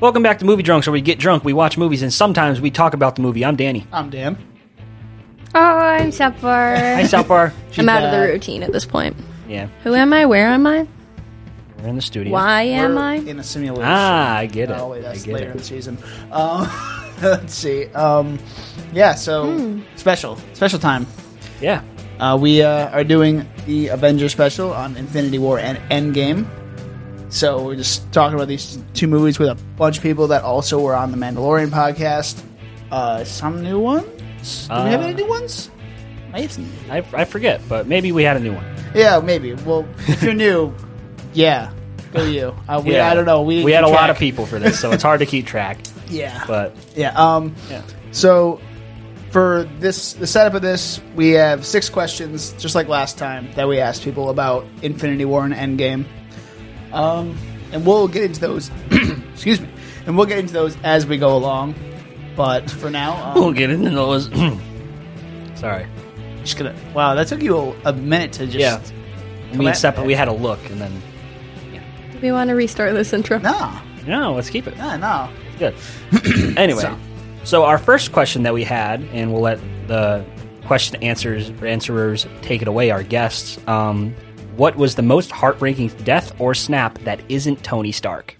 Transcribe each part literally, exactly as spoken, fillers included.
Welcome back to Movie Drunks, where we get drunk, we watch movies, and sometimes we talk about the movie. I'm Danny. I'm Dan. Oh, I'm Sapphire. Hi, Sapphire. I'm bad. Out of the routine at this point. Yeah. Who am I? Where am I? We're in the studio. Why am We're I? In a simulation. Ah, I get it. Oh, wait, that's I get later it. In the season. Uh, let's see. Um, yeah, so mm. special. Special time. Yeah. Uh, we uh, are doing the Avengers special on Infinity War and Endgame. So we're just talking about these two movies with a bunch of people that also were on the Mandalorian podcast. Uh, some new ones? Do uh, we have any new ones? I, have some I, I forget, but maybe we had a new one. Yeah, maybe. Well, if you're new, yeah, go you. Uh, we, yeah. I don't know. We, we had track. a lot of people for this, so it's hard to keep track. Yeah. But yeah. Um, yeah. So for this, the setup of this, we have six questions, just like last time, that we asked people about Infinity War and Endgame. Um, and we'll get into those. excuse me. And we'll get into those as we go along. But for now, um, we'll get into those. Sorry. Just gonna. Wow, that took you a, a minute to just. Yeah. We except we had a look and then. Yeah. Do we want to restart this intro? No. No. Let's keep it. No. No. Good. anyway, so. so our first question that we had, and we'll let the question answers answerers take it away. Our guests. Um. What was the most heartbreaking death or snap that isn't Tony Stark?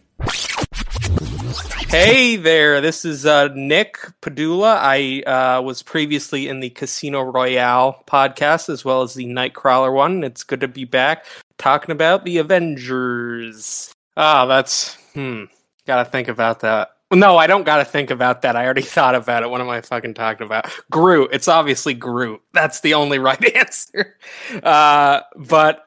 Hey there, this is uh, Nick Padula. I uh, was previously in the Casino Royale podcast as well as the Nightcrawler one. It's good to be back talking about the Avengers. Ah, oh, that's... Hmm. Gotta think about that. No, I don't gotta think about that. I already thought about it. What am I fucking talking about? Groot. It's obviously Groot. That's the only right answer. Uh, but...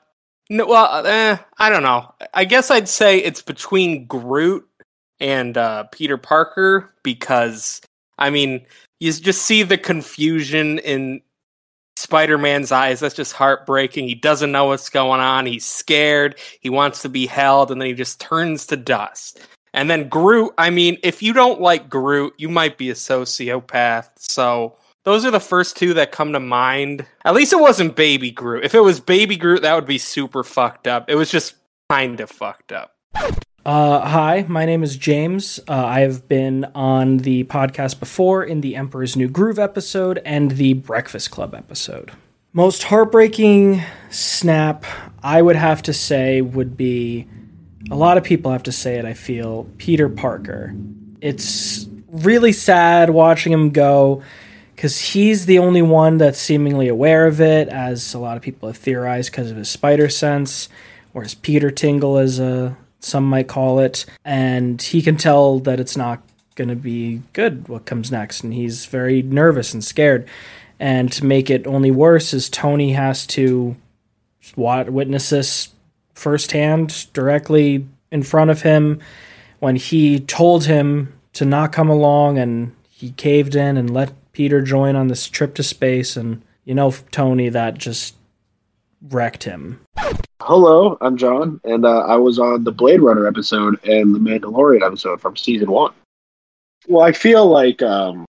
No, well, eh, I don't know. I guess I'd say it's between Groot and uh, Peter Parker because, I mean, you just see the confusion in Spider-Man's eyes. That's just heartbreaking. He doesn't know what's going on. He's scared. He wants to be held, and then he just turns to dust. And then Groot, I mean, if you don't like Groot, you might be a sociopath, so... Those are the first two that come to mind. At least it wasn't Baby Groot. If it was Baby Groot, that would be super fucked up. It was just kind of fucked up. Uh, hi, my name is James. Uh, I have been on the podcast before in the Emperor's New Groove episode and the Breakfast Club episode. Most heartbreaking snap, I would have to say, would be... A lot of people have to say it, I feel. Peter Parker. It's really sad watching him go... Because he's the only one that's seemingly aware of it, as a lot of people have theorized because of his spider sense, or his Peter tingle, as uh, some might call it. And he can tell that it's not going to be good what comes next, and he's very nervous and scared. And to make it only worse is Tony has to witness this firsthand, directly in front of him, when he told him to not come along, and he caved in and let Peter joined on this trip to space, and you know, Tony, that just wrecked him. Hello, I'm John, and uh, I was on the Blade Runner episode and the Mandalorian episode from season one. Well, I feel like um,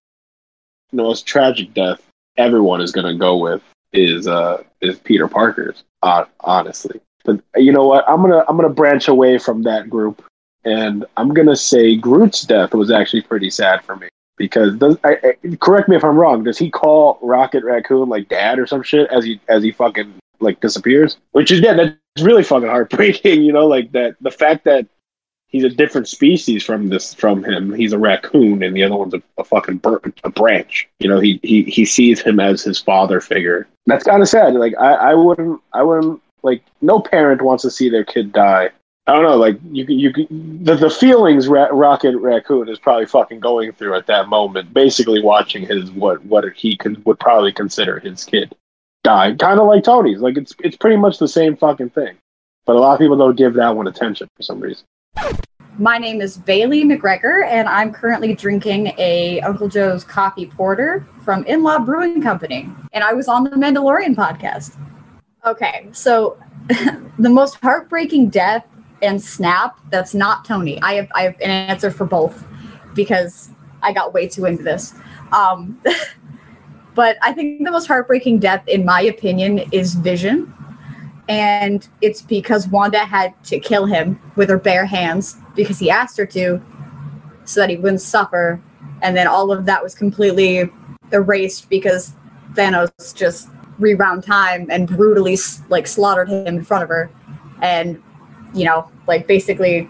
the most tragic death everyone is going to go with is uh, is Peter Parker's, uh, honestly. But you know what? I'm gonna I'm gonna branch away from that group, and I'm gonna say Groot's death was actually pretty sad for me. Because does I, I, correct me if I'm wrong. Does he call Rocket Raccoon like dad or some shit as he as he fucking like disappears? Which is yeah, that's really fucking heartbreaking. You know, like that the fact that he's a different species from this from him. He's a raccoon, and the other one's a, a fucking bur- a branch. You know, he, he he sees him as his father figure. That's kind of sad. Like I, I wouldn't I wouldn't like no parent wants to see their kid die. I don't know, like, you, you, the, the feelings Ra- Rocket Raccoon is probably fucking going through at that moment, basically watching his, what what he con- would probably consider his kid die, kind of like Tony's, like, it's it's pretty much the same fucking thing, but a lot of people don't give that one attention for some reason. My name is Bailey McGregor, and I'm currently drinking a Uncle Joe's Coffee Porter from In-Law Brewing Company, and I was on the Mandalorian podcast. Okay, so, the most heartbreaking death and snap that's not Tony. I have I have an answer for both because I got way too into this. Um, but I think the most heartbreaking death, in my opinion, is Vision. And it's because Wanda had to kill him with her bare hands because he asked her to. so that he wouldn't suffer. And then all of that was completely erased because Thanos just rewound time and brutally like slaughtered him in front of her, and you know, like basically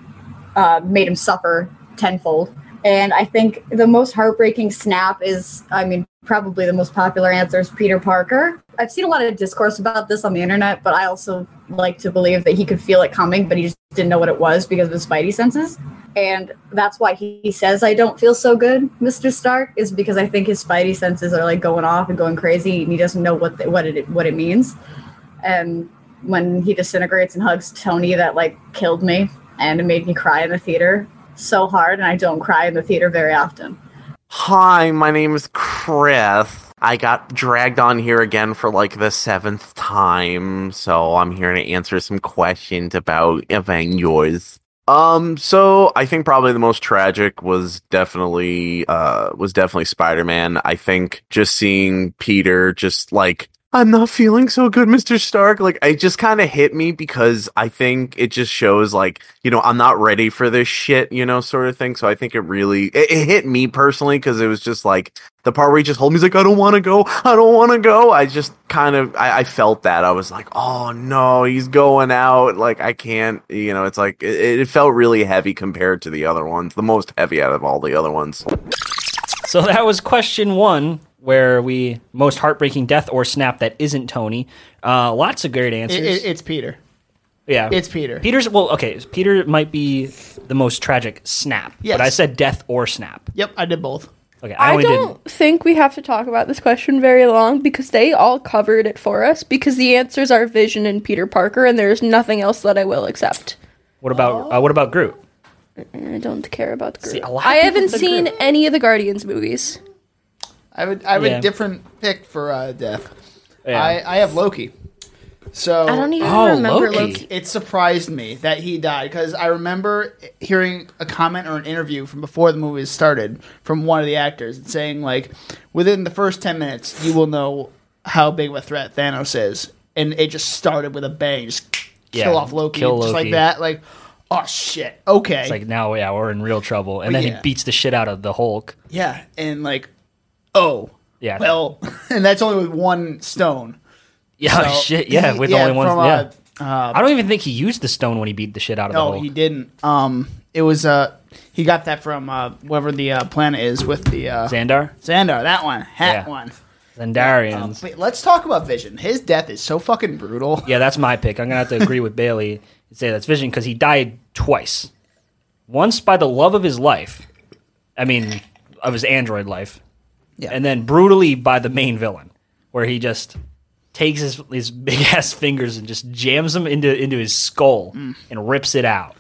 uh, made him suffer tenfold. And I think the most heartbreaking snap is, I mean, probably the most popular answer is Peter Parker. I've seen a lot of discourse about this on the internet, but I also like to believe that he could feel it coming, but he just didn't know what it was because of his spidey senses. And that's why he says, I don't feel so good, Mister Stark, is because I think his spidey senses are like going off and going crazy, and he doesn't know what the, what it what it means. And when he disintegrates and hugs Tony, that like killed me, and it made me cry in the theater so hard, and I don't cry in the theater very often. Hi, my name is Chris. I got dragged on here again for like the seventh time, so I'm here to answer some questions about Avengers. Um, so I think probably the most tragic was definitely, uh, was definitely Spider-Man. I think just seeing Peter just like, I'm not feeling so good, Mister Stark. Like, it just kind of hit me because I think it just shows, like, you know, I'm not ready for this shit, you know, sort of thing. So I think it really, it, it hit me personally because it was just like the part where he just told me, he's like, I don't want to go. I don't want to go. I just kind of, I, I felt that. I was like, oh no, he's going out. Like, I can't, you know, it's like, it, it felt really heavy compared to the other ones. The most heavy out of all the other ones. So that was question one, where we most heartbreaking death or snap that isn't Tony. Uh, lots of great answers. It, it, it's Peter. Yeah. It's Peter. Peter's, well, okay. Peter might be the most tragic snap. Yes. But I said death or snap. Yep, I did both. Okay, I, I don't did... think we have to talk about this question very long because they all covered it for us because the answers are Vision and Peter Parker, and there's nothing else that I will accept. What about uh, what about Groot? I don't care about Groot. See, I haven't seen Groot. Any of the Guardians movies. I have a, I have yeah. a different pick for uh, death. Yeah. I, I have Loki. So I don't even oh, remember Loki. Loki. It surprised me that he died because I remember hearing a comment or an interview from before the movie started from one of the actors saying, like, within the first ten minutes, you will know how big of a threat Thanos is. And it just started with a bang. Just yeah. kill off Loki. Kill Loki. Just like that. Like, oh, shit. Okay. It's like, now, yeah, we're in real trouble. And but then yeah. he beats the shit out of the Hulk. Yeah. And, like, Oh, yeah. Well, and that's only with one stone. Yeah, so, shit. Yeah, with yeah, only one. Yeah. A, uh, I don't even think he used the stone when he beat the shit out of no, the Hulk. No, he didn't. Um, it was uh, he got that from uh, whatever the uh, planet is with the uh, Xandar. Xandar, that one, hat yeah. one. Xandarians. Um, wait, let's talk about Vision. His death is so fucking brutal. Yeah, that's my pick. I'm gonna have to agree with Bailey and say that's Vision because he died twice. Once by the love of his life, I mean, of his android life. Yeah. And then brutally by the main villain, where he just takes his, his big-ass fingers and just jams them into into his skull mm. and rips it out.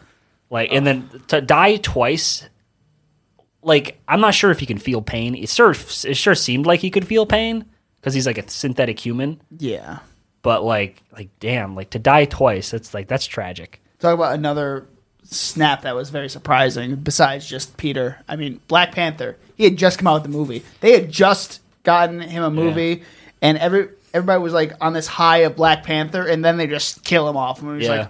Like, oh. And then to die twice, like, I'm not sure if he can feel pain. It sure, it sure seemed like he could feel pain, because he's like a synthetic human. Yeah. But, like, like damn, like, to die twice, that's, like, that's tragic. Talk about another snap that was very surprising, besides just Peter. I mean, Black Panther. He had just come out with the movie. They had just gotten him a movie, yeah. and every everybody was like on this high of Black Panther, and then they just kill him off. And we were yeah. just like,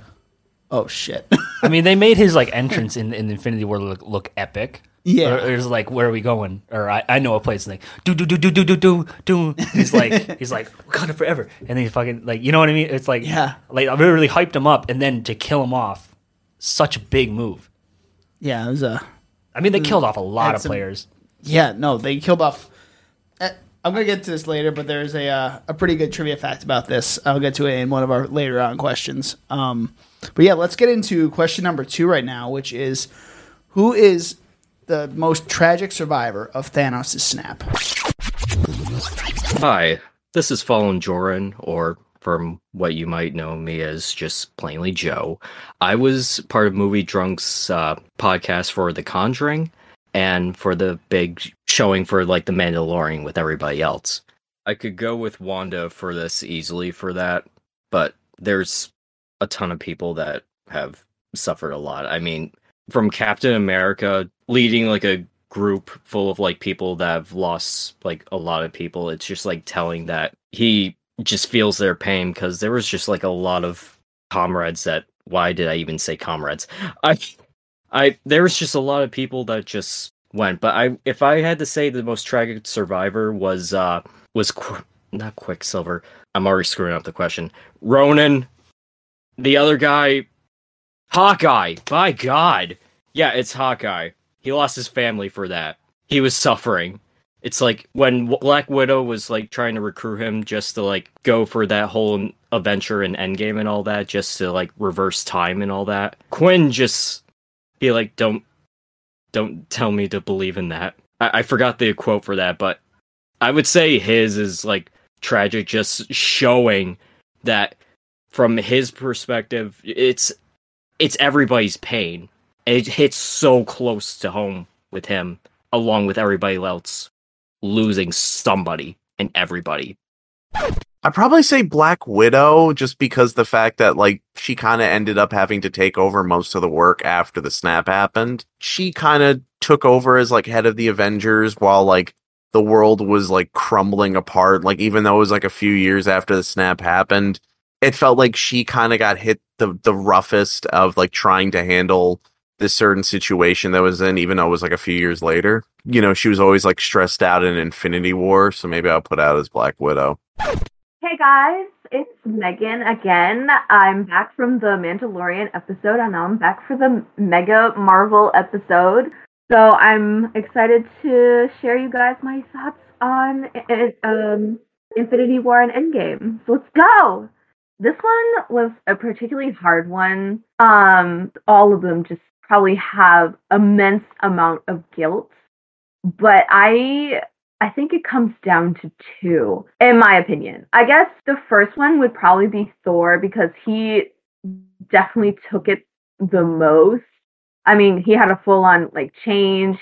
oh shit. I mean, they made his like entrance in, in Infinity War look, look epic. Yeah, there's like, where are we going? Or I, I know a place. Like, do do do do do do do do. He's like, he's like, we're gonna forever. And then he fucking, like, you know what I mean? It's like, yeah, like, I really, really hyped him up, and then to kill him off, such a big move. Yeah, it was a. I mean, they killed off a lot of some, players. Yeah, no, they killed off... Uh, I'm going to get to this later, but there's a uh, a pretty good trivia fact about this. I'll get to it in one of our later on questions. Um, but yeah, let's get into question number two right now, which is, who is the most tragic survivor of Thanos' snap? Hi, this is Fallen Joran, or from what you might know me as just plainly Joe. I was part of Movie Drunks' uh, podcast for The Conjuring, and for the big showing for, like, the Mandalorian with everybody else. I could go with Wanda for this easily for that, but there's a ton of people that have suffered a lot. I mean, from Captain America leading, like, a group full of, like, people that have lost, like, a lot of people. It's just, like, telling that he just feels their pain, because there was just, like, a lot of comrades that... Why did I even say comrades? I... I there was just a lot of people that just went. But I, if I had to say, the most tragic survivor was uh was Qu- not Quicksilver. I'm already screwing up the question. Ronan, the other guy, Hawkeye. By God, yeah, it's Hawkeye. He lost his family for that. He was suffering. It's like when Black Widow was like trying to recruit him just to like go for that whole adventure and Endgame and all that, just to like reverse time and all that. Quinn just be like, don't, don't tell me to believe in that. I, I forgot the quote for that, but I would say his is like tragic, just showing that from his perspective, it's it's everybody's pain. It hits so close to home with him, along with everybody else losing somebody and everybody. I'd probably say Black Widow, just because the fact that, like, she kind of ended up having to take over most of the work after the snap happened. She kind of took over as, like, head of the Avengers while, like, the world was, like, crumbling apart. Like, even though it was, like, a few years after the snap happened, it felt like she kind of got hit the, the roughest of, like, trying to handle this certain situation that was in, even though it was like a few years later. You know, she was always like stressed out in Infinity War, so maybe I'll put out as Black Widow. Hey guys, it's Megan again. I'm back from the Mandalorian episode, and now I'm back for the Mega Marvel episode. So I'm excited to share you guys my thoughts on um, Infinity War and Endgame. So let's go! This one was a particularly hard one. Um, all of them just probably have immense amount of guilt, but I I think it comes down to two, in my opinion. I guess the first one would probably be Thor, because he definitely took it the most. I mean, he had a full-on like change.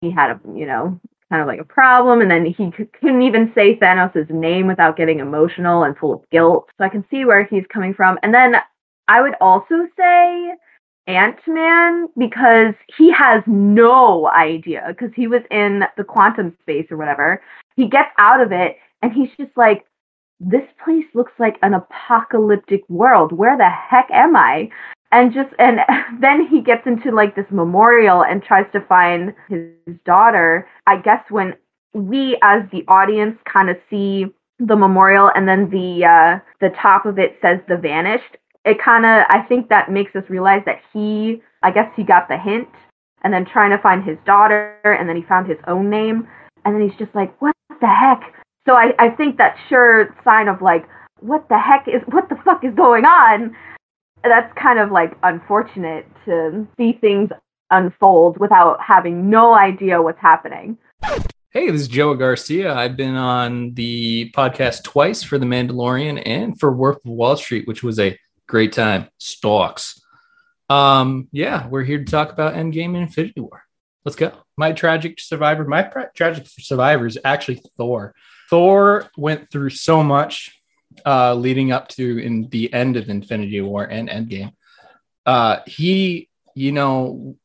He had a, you know, kind of like a problem, and then he c- couldn't even say Thanos' name without getting emotional and full of guilt. So I can see where he's coming from. And then I would also say Ant-Man, because he has no idea, because he was in the quantum space or whatever. He gets out of it, and he's just like, this place looks like an apocalyptic world. Where the heck am I? And just, and then he gets into like this memorial and tries to find his daughter. I guess when we as the audience kind of see the memorial, and then the uh, the top of it says the vanished, it kind of, I think that makes us realize that he, I guess he got the hint, and then trying to find his daughter, and then he found his own name, and then he's just like, what the heck? So I, I think that sure sign of like, what the heck is, what the fuck is going on? That's kind of like unfortunate to see things unfold without having no idea what's happening. Hey, this is Joe Garcia. I've been on the podcast twice for The Mandalorian and for Wolf of Wall Street, which was a great time. Stalks. Um, yeah, we're here to talk about Endgame and Infinity War. Let's go. My tragic survivor, my pra- tragic survivor is actually Thor. Thor went through so much uh, leading up to in the end of Infinity War and Endgame. Uh, he, you know,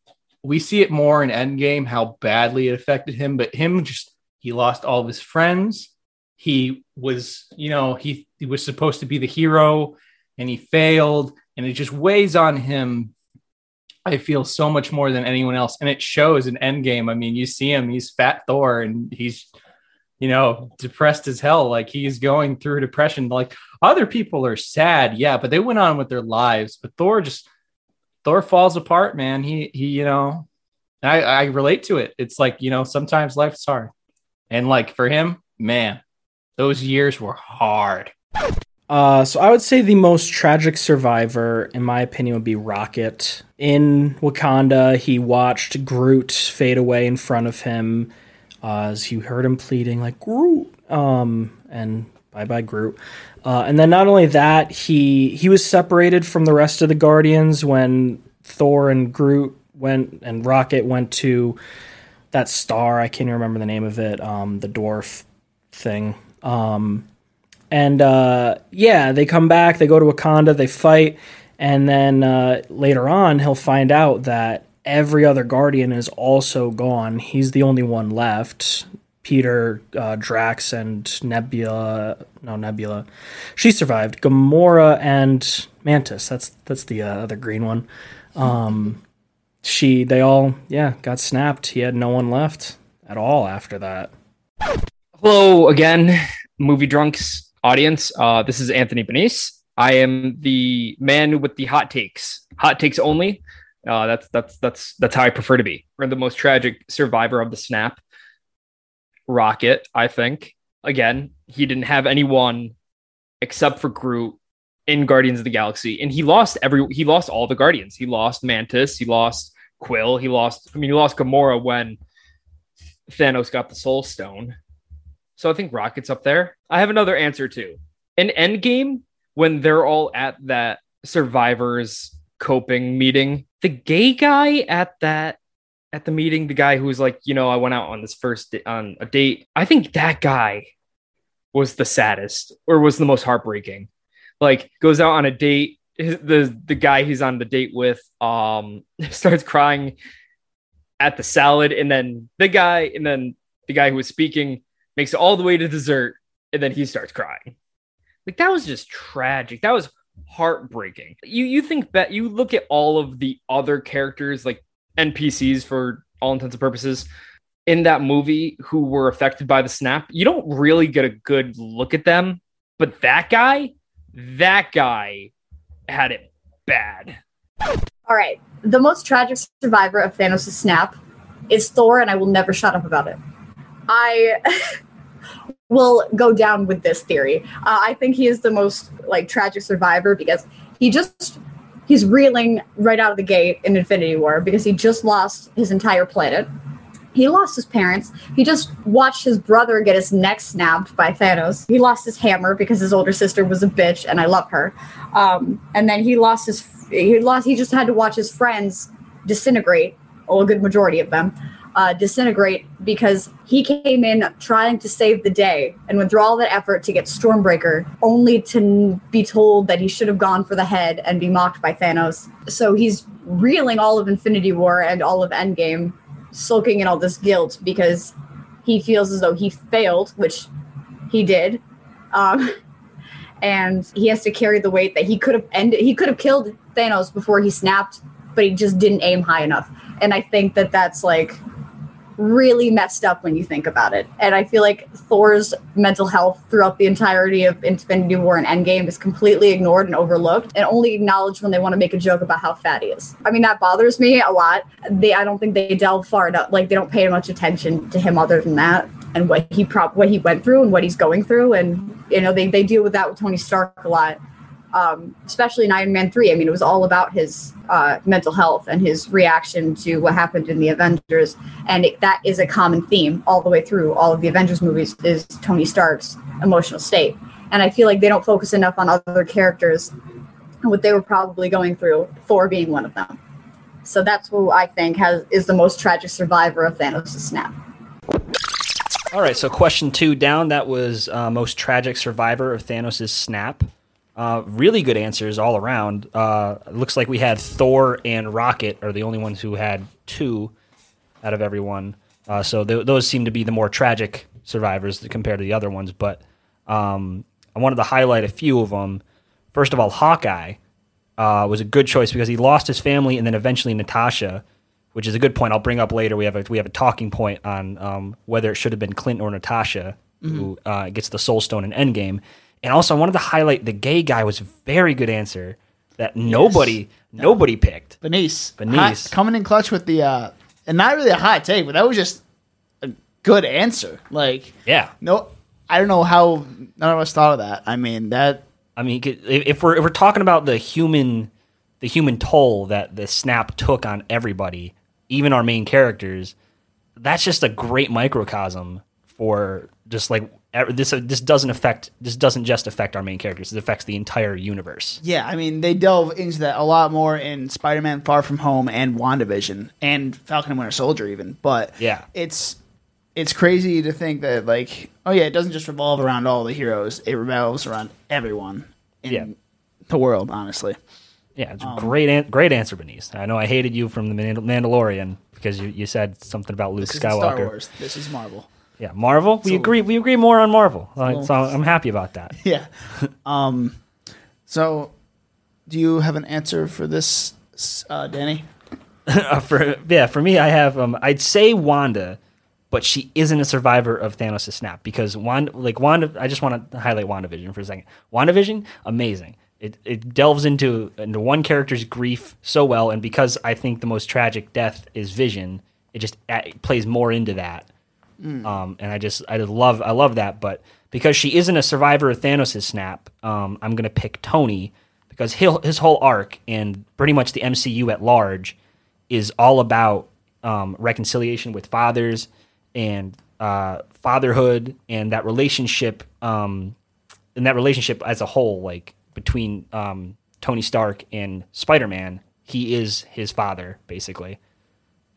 we see it more in Endgame, how badly it affected him, but him just, he lost all of his friends. He was, you know, he, he was supposed to be the hero, and he failed, and it just weighs on him, I feel, so much more than anyone else. And it shows in Endgame. I mean, you see him, he's fat Thor, and he's, you know, depressed as hell. Like, he's going through depression. Like, other people are sad, yeah, but they went on with their lives. But Thor just, Thor falls apart, man. He, he, you know, I, I relate to it. It's like, you know, sometimes life's hard. And like for him, man, those years were hard. Uh, so I would say the most tragic survivor, in my opinion, would be Rocket. In Wakanda, he watched Groot fade away in front of him, uh, as you heard him pleading, like, Groot, um, and bye-bye, Groot. Uh, and then not only that, he, he was separated from the rest of the Guardians when Thor and Groot went, and Rocket went to that star, I can't remember the name of it, um, the dwarf thing, um... And, uh, yeah, they come back, they go to Wakanda, they fight, and then uh, later on he'll find out that every other Guardian is also gone. He's the only one left. Peter, uh, Drax, and Nebula. No, Nebula. She survived. Gamora and Mantis. That's that's the uh, other green one. Um, she, they all, yeah, got snapped. He had no one left at all after that. Hello again, Movie Drunks audience. Uh, this is Anthony Benice. I am the man with the hot takes. Hot takes only. Uh, that's that's that's that's how I prefer to be. We're the most tragic survivor of the snap. Rocket, I think. Again, he didn't have anyone except for Groot in Guardians of the Galaxy, and he lost every. He lost all the Guardians. He lost Mantis. He lost Quill. He lost. I mean, he lost Gamora when Thanos got the Soul Stone. So I think Rocket's up there. I have another answer too. In Endgame, when they're all at that survivors coping meeting, the gay guy at that at the meeting, the guy who was like, you know, I went out on this first di- on a date. I think that guy was the saddest, or was the most heartbreaking. Like, goes out on a date. The the guy he's on the date with um starts crying at the salad, and then the guy, and then the guy who was speaking makes it all the way to dessert, and then he starts crying. Like, that was just tragic. That was heartbreaking. You you think that you look at all of the other characters, like N P Cs for all intents and purposes, in that movie who were affected by the snap. You don't really get a good look at them, but that guy, that guy had it bad. All right. The most tragic survivor of Thanos' snap is Thor, and I will never shut up about it. I will go down with this theory. Uh, I think he is the most like tragic survivor because he just... He's reeling right out of the gate in Infinity War because he just lost his entire planet. He lost his parents. He just watched his brother get his neck snapped by Thanos. He lost his hammer because his older sister was a bitch, and I love her. Um, and then he lost his... He lost. He just had to watch his friends disintegrate, or a good majority of them, uh, disintegrate because he came in trying to save the day and went through all that effort to get Stormbreaker, only to be told that he should have gone for the head and be mocked by Thanos. So he's reeling all of Infinity War and all of Endgame, sulking in all this guilt because he feels as though he failed, which he did. Um, and he has to carry the weight that he could have ended. He could have killed Thanos before he snapped, but he just didn't aim high enough. And I think that that's like really messed up when you think about it. And I feel like Thor's mental health throughout the entirety of Infinity War and Endgame is completely ignored and overlooked, and only acknowledged when they want to make a joke about how fat he is. I mean, that bothers me a lot. They, I don't think they delve far enough. Like, they don't pay much attention to him other than that, and what he pro- what he went through and what he's going through. And, you know, they, they deal with that with Tony Stark a lot. Um, especially in Iron Man three. I mean, it was all about his uh, mental health and his reaction to what happened in the Avengers. And it, that is a common theme all the way through all of the Avengers movies, is Tony Stark's emotional state. And I feel like they don't focus enough on other characters and what they were probably going through, Thor being one of them. So that's who I think has is the most tragic survivor of Thanos' snap. All right, so question two down. That was uh, most tragic survivor of Thanos' snap. Uh, really good answers all around. Uh, looks like we had Thor and Rocket are the only ones who had two out of everyone. Uh, so th- those seem to be the more tragic survivors compared to the other ones. But um, I wanted to highlight a few of them. First of all, Hawkeye uh, was a good choice because he lost his family and then eventually Natasha, which is a good point I'll bring up later. We have a, we have a talking point on um, whether it should have been Clint or Natasha, mm-hmm. who uh, gets the Soul Stone in Endgame. And also, I wanted to highlight the gay guy was a very good answer that nobody yes. no. nobody picked. Benice. Benice. Hot, coming in clutch with the, uh, and not really a hot take, but that was just a good answer. Like, yeah. No, I don't know how none of us thought of that. I mean, that. I mean, if we're, if we're talking about the human, the human toll that the snap took on everybody, even our main characters, that's just a great microcosm for just like, This uh, this doesn't affect this doesn't just affect our main characters. It affects the entire universe. Yeah, I mean, they delve into that a lot more in Spider-Man: Far From Home and WandaVision and Falcon and Winter Soldier even. But yeah, it's it's crazy to think that like, oh yeah, it doesn't just revolve around all the heroes. It revolves around everyone in yeah. the world, honestly. Yeah, it's um, a great an- great answer, Benice. I know I hated you from the Mandal- Mandalorian because you, you said something about Luke this Skywalker. This is Star Wars. This is Marvel. Yeah, Marvel. We so, agree. We agree more on Marvel, so, so I'm happy about that. Yeah. Um. So, do you have an answer for this, uh, Danny? uh, for yeah, for me, I have um, I'd say Wanda, but she isn't a survivor of Thanos' snap because Wanda, like Wanda, I just want to highlight WandaVision for a second. WandaVision, amazing. It it delves into into one character's grief so well, and because I think the most tragic death is Vision, it just it plays more into that. Mm. Um, and I just I just love I love that, but because she isn't a survivor of Thanos' snap, um, I'm gonna pick Tony because he'll, his whole arc and pretty much the M C U at large is all about um, reconciliation with fathers and uh, fatherhood and that relationship um, and that relationship as a whole, like between um, Tony Stark and Spider-Man. He is his father basically,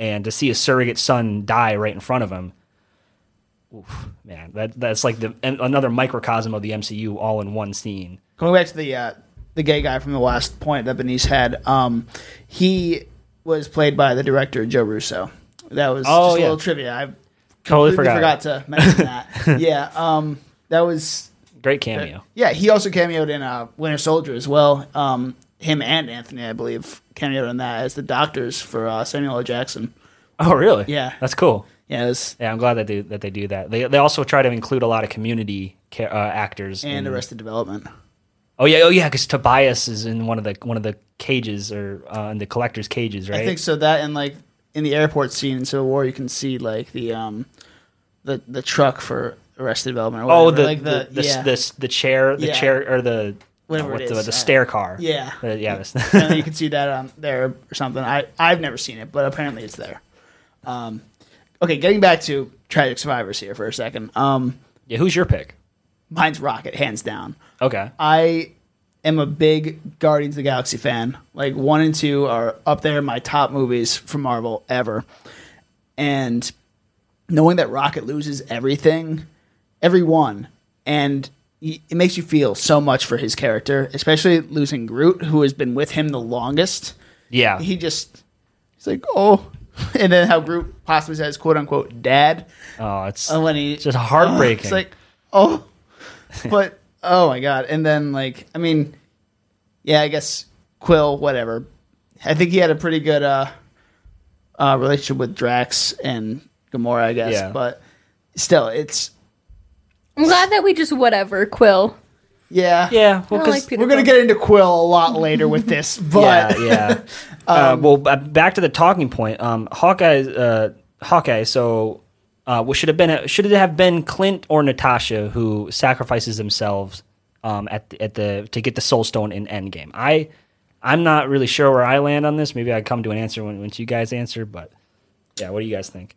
and to see his surrogate son die right in front of him. Oof, man, that that's like the another microcosm of the M C U all in one scene. Going back to the uh, the gay guy from the last point that Benise had, um, he was played by the director Joe Russo. That was oh, just yeah. a little trivia. I totally forgot. forgot to mention that. yeah, um, that was great cameo. Uh, yeah, he also cameoed in uh, Winter Soldier as well. Um, him and Anthony, I believe, cameoed in that as the doctors for uh, Samuel L. Jackson. Oh, really? Yeah, that's cool. Yeah, was, yeah, I'm glad that they, that they do that. They they also try to include a lot of community ca- uh, actors and in, Arrested Development. Oh yeah, oh yeah, because Tobias is in one of the one of the cages or uh, in the collector's cages, right? I think so. That and like in the airport scene in Civil War, you can see like the um the the truck for Arrested Development. Or whatever. Oh, the like the the, yeah. the, the the chair, the yeah. chair or the whatever oh, what, it is, the, the stair car. Yeah, the, yeah. And you can see that um, there or something. I I've never seen it, but apparently it's there. Um. Okay, getting back to tragic survivors here for a second. Um, yeah, who's your pick? Mine's Rocket, hands down. Okay. I am a big Guardians of the Galaxy fan. Like, one and two are up there in my top movies from Marvel ever. And knowing that Rocket loses everything, every one, and it makes you feel so much for his character, especially losing Groot, who has been with him the longest. Yeah. He just, he's like, oh... And then how Groot possibly says, "quote unquote," dad. Oh, it's uh, when he, it's just heartbreaking. Uh, it's like, oh, but oh my god. And then like, I mean, yeah, I guess Quill, whatever. I think he had a pretty good uh, uh, relationship with Drax and Gamora, I guess. Yeah. But still, it's. I'm glad that we just whatever Quill. Yeah, yeah. Well, like we're going to get into Quill a lot later with this, but yeah. yeah. um, uh, well, back to the talking point. Um, Hawkeye, uh, Hawkeye. So, uh, what should have been? Should it have been Clint or Natasha who sacrifices themselves um, at the, at the to get the Soul Stone in Endgame? I, I'm not really sure where I land on this. Maybe I come to an answer when once you guys answer. But yeah, what do you guys think?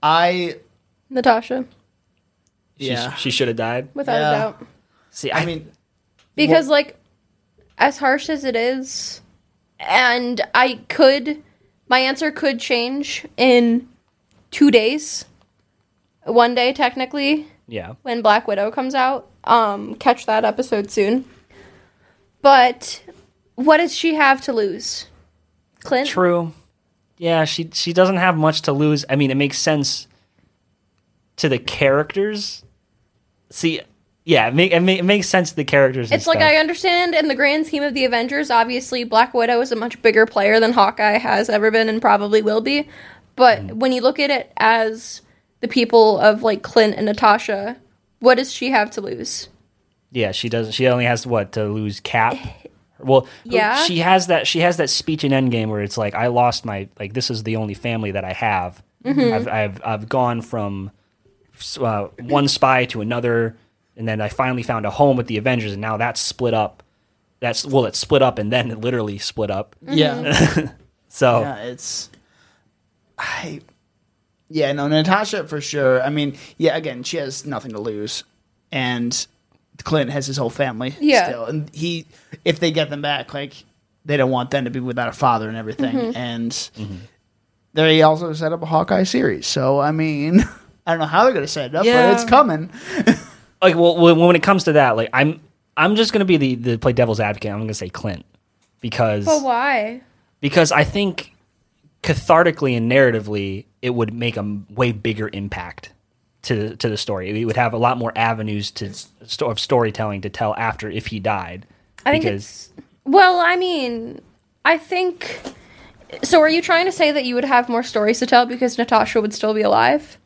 I, Natasha. She, yeah, she should have died without yeah. a doubt. See, I, I mean, because well, like, as harsh as it is, and I could, my answer could change in two days, one day technically. Yeah. When Black Widow comes out, um, catch that episode soon. But what does she have to lose, Clint? True. Yeah, she she doesn't have much to lose. I mean, it makes sense to the characters. See. Yeah, it, make, it, make, it makes sense to the characters and It's stuff. Like, I understand in the grand scheme of the Avengers, obviously Black Widow is a much bigger player than Hawkeye has ever been and probably will be. But mm. when you look at it as the people of, like, Clint and Natasha, what does she have to lose? Yeah, she doesn't. She only has, what, to lose Cap? Well, yeah. she has that She has that speech in Endgame where it's like, I lost my, like, this is the only family that I have. Mm-hmm. I've, I've, I've gone from uh, one spy to another. And then I finally found a home with the Avengers, and now that's split up. That's well, it's split up, and then it literally split up. Yeah. so yeah, it's I. Yeah, no, Natasha for sure. I mean, yeah, again, she has nothing to lose, and Clint has his whole family. Yeah. Still, and he, if they get them back, like they don't want them to be without a father and everything, mm-hmm. and mm-hmm. they also set up a Hawkeye series. So I mean, I don't know how they're going to set it up, yeah. but it's coming. Like well, when it comes to that, like I'm, I'm just gonna be the, the play devil's advocate. I'm gonna say Clint, because. But why? Because I think, cathartically and narratively, it would make a way bigger impact to to the story. It would have a lot more avenues to of storytelling to tell after if he died. I think. Because, it's, well, I mean, I think So are you trying to say that you would have more stories to tell because Natasha would still be alive?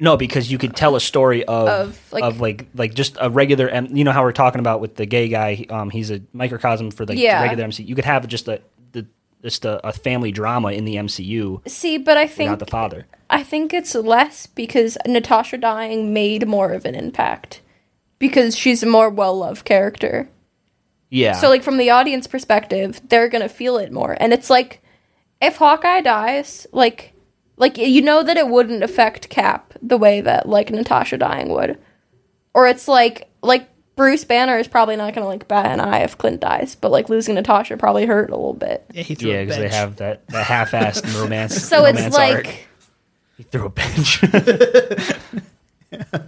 No, because you could tell a story of of like, of like like just a regular, you know how we're talking about with the gay guy, um, he's a microcosm for like yeah. the regular M C U. You could have just a the just a, a family drama in the M C U. See, but I think without the father. I think it's less because Natasha dying made more of an impact because she's a more well-loved character. Yeah. So like from the audience perspective, they're going to feel it more. And it's like if Hawkeye dies, like Like, you know that it wouldn't affect Cap the way that, like, Natasha dying would. Or it's like, like, Bruce Banner is probably not going to, like, bat an eye if Clint dies. But, like, losing Natasha probably hurt a little bit. Yeah, he threw yeah, a bench. Yeah, because they have that, that half-assed romance So romance it's like... Arc. He threw a bench. yeah.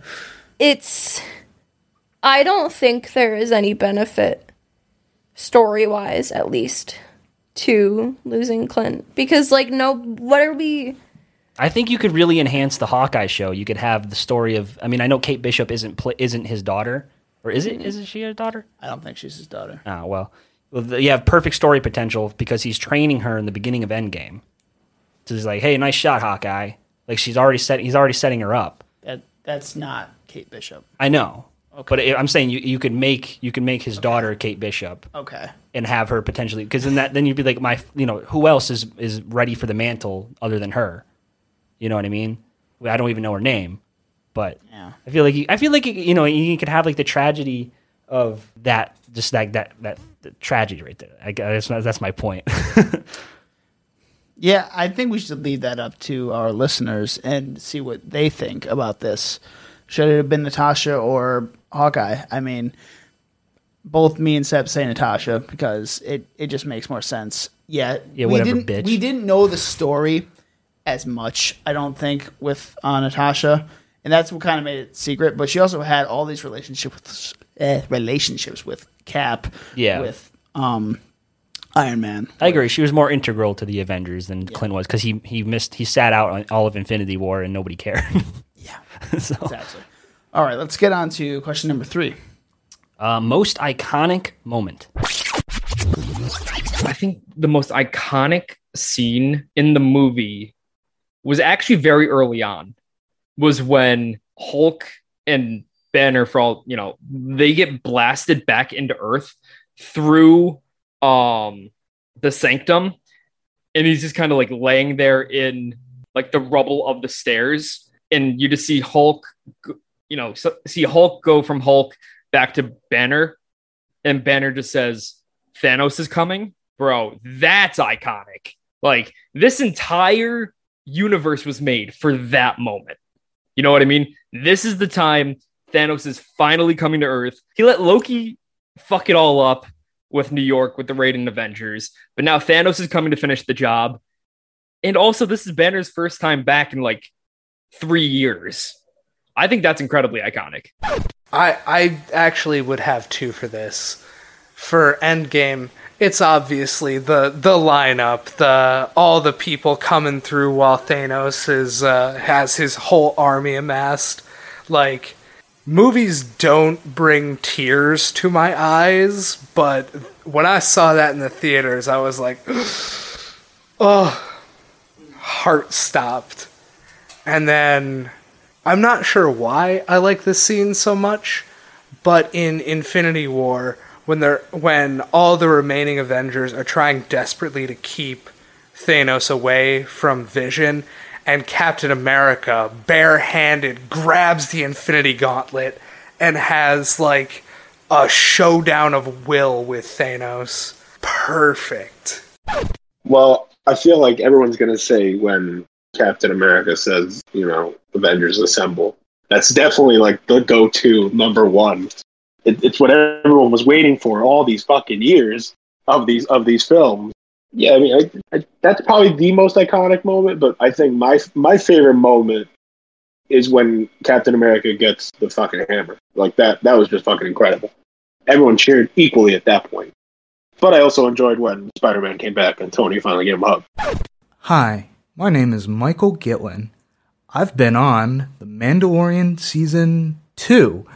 It's... I don't think there is any benefit, story-wise, at least, to losing Clint. Because, like, no... What are we... I think you could really enhance the Hawkeye show. You could have the story of... I mean, I know Kate Bishop isn't pl- isn't his daughter. Or is it? Isn't she a daughter? I don't think she's his daughter. Oh, well. well. You have perfect story potential because he's training her in the beginning of Endgame. So he's like, hey, nice shot, Hawkeye. Like, she's already set. He's already setting her up. That That's not Kate Bishop. I know. Okay. But it, I'm saying you, you could make you could make his okay. daughter Kate Bishop. Okay. And have her potentially... Because then that then you'd be like, my, you know, who else is, is ready for the mantle other than her? You know what I mean? I don't even know her name, but yeah. I feel like you, I feel like you know you could have like the tragedy of that, just like that that the tragedy right there. I guess that's my point. Yeah, I think we should leave that up to our listeners and see what they think about this. Should it have been Natasha or Hawkeye? I mean, both me and Seb say Natasha because it, it just makes more sense. Yeah, yeah, whatever, we didn't, bitch. We didn't know the story as much, I don't think, with uh, Natasha, and that's what kind of made it secret. But she also had all these relationships with eh, relationships with Cap, yeah, with um, Iron Man. I agree. She was more integral to the Avengers than yeah. Clint was because he he missed he sat out on all of Infinity War and nobody cared. yeah, so. Exactly. All right, let's get on to question number three. Uh, most iconic moment. I think the most iconic scene in the movie was actually very early on, was when Hulk and Banner, for all, you know, they get blasted back into Earth through um, the Sanctum. And he's just kind of like laying there in like the rubble of the stairs. And you just see Hulk, you know, see Hulk go from Hulk back to Banner. And Banner just says, Thanos is coming. Bro, that's iconic. Like this entire universe was made for that moment. You know what I mean? This is the time Thanos is finally coming to Earth. He let Loki fuck it all up with New York, with the raid and Avengers. But now Thanos is coming to finish the job. And also, this is Banner's first time back in like three years. I think that's incredibly iconic. I, I actually would have two for this. For Endgame, it's obviously the the lineup, the all the people coming through while Thanos is uh, has his whole army amassed. Like, movies don't bring tears to my eyes, but when I saw that in the theaters, I was like, oh, heart stopped. And then I'm not sure why I like this scene so much, but in Infinity War, when they're when all the remaining Avengers are trying desperately to keep Thanos away from Vision, and Captain America barehanded grabs the Infinity Gauntlet and has like a showdown of will with Thanos. Perfect. Well, I feel like everyone's gonna say when Captain America says, you know, Avengers assemble. That's definitely like the go-to number one. It's what everyone was waiting for all these fucking years of these of these films. Yeah, I mean, I, I, that's probably the most iconic moment. But I think my my favorite moment is when Captain America gets the fucking hammer. Like that, that was just fucking incredible. Everyone cheered equally at that point. But I also enjoyed when Spider-Man came back and Tony finally gave him a hug. Hi, my name is Michael Gitlin. I've been on The Mandalorian season two.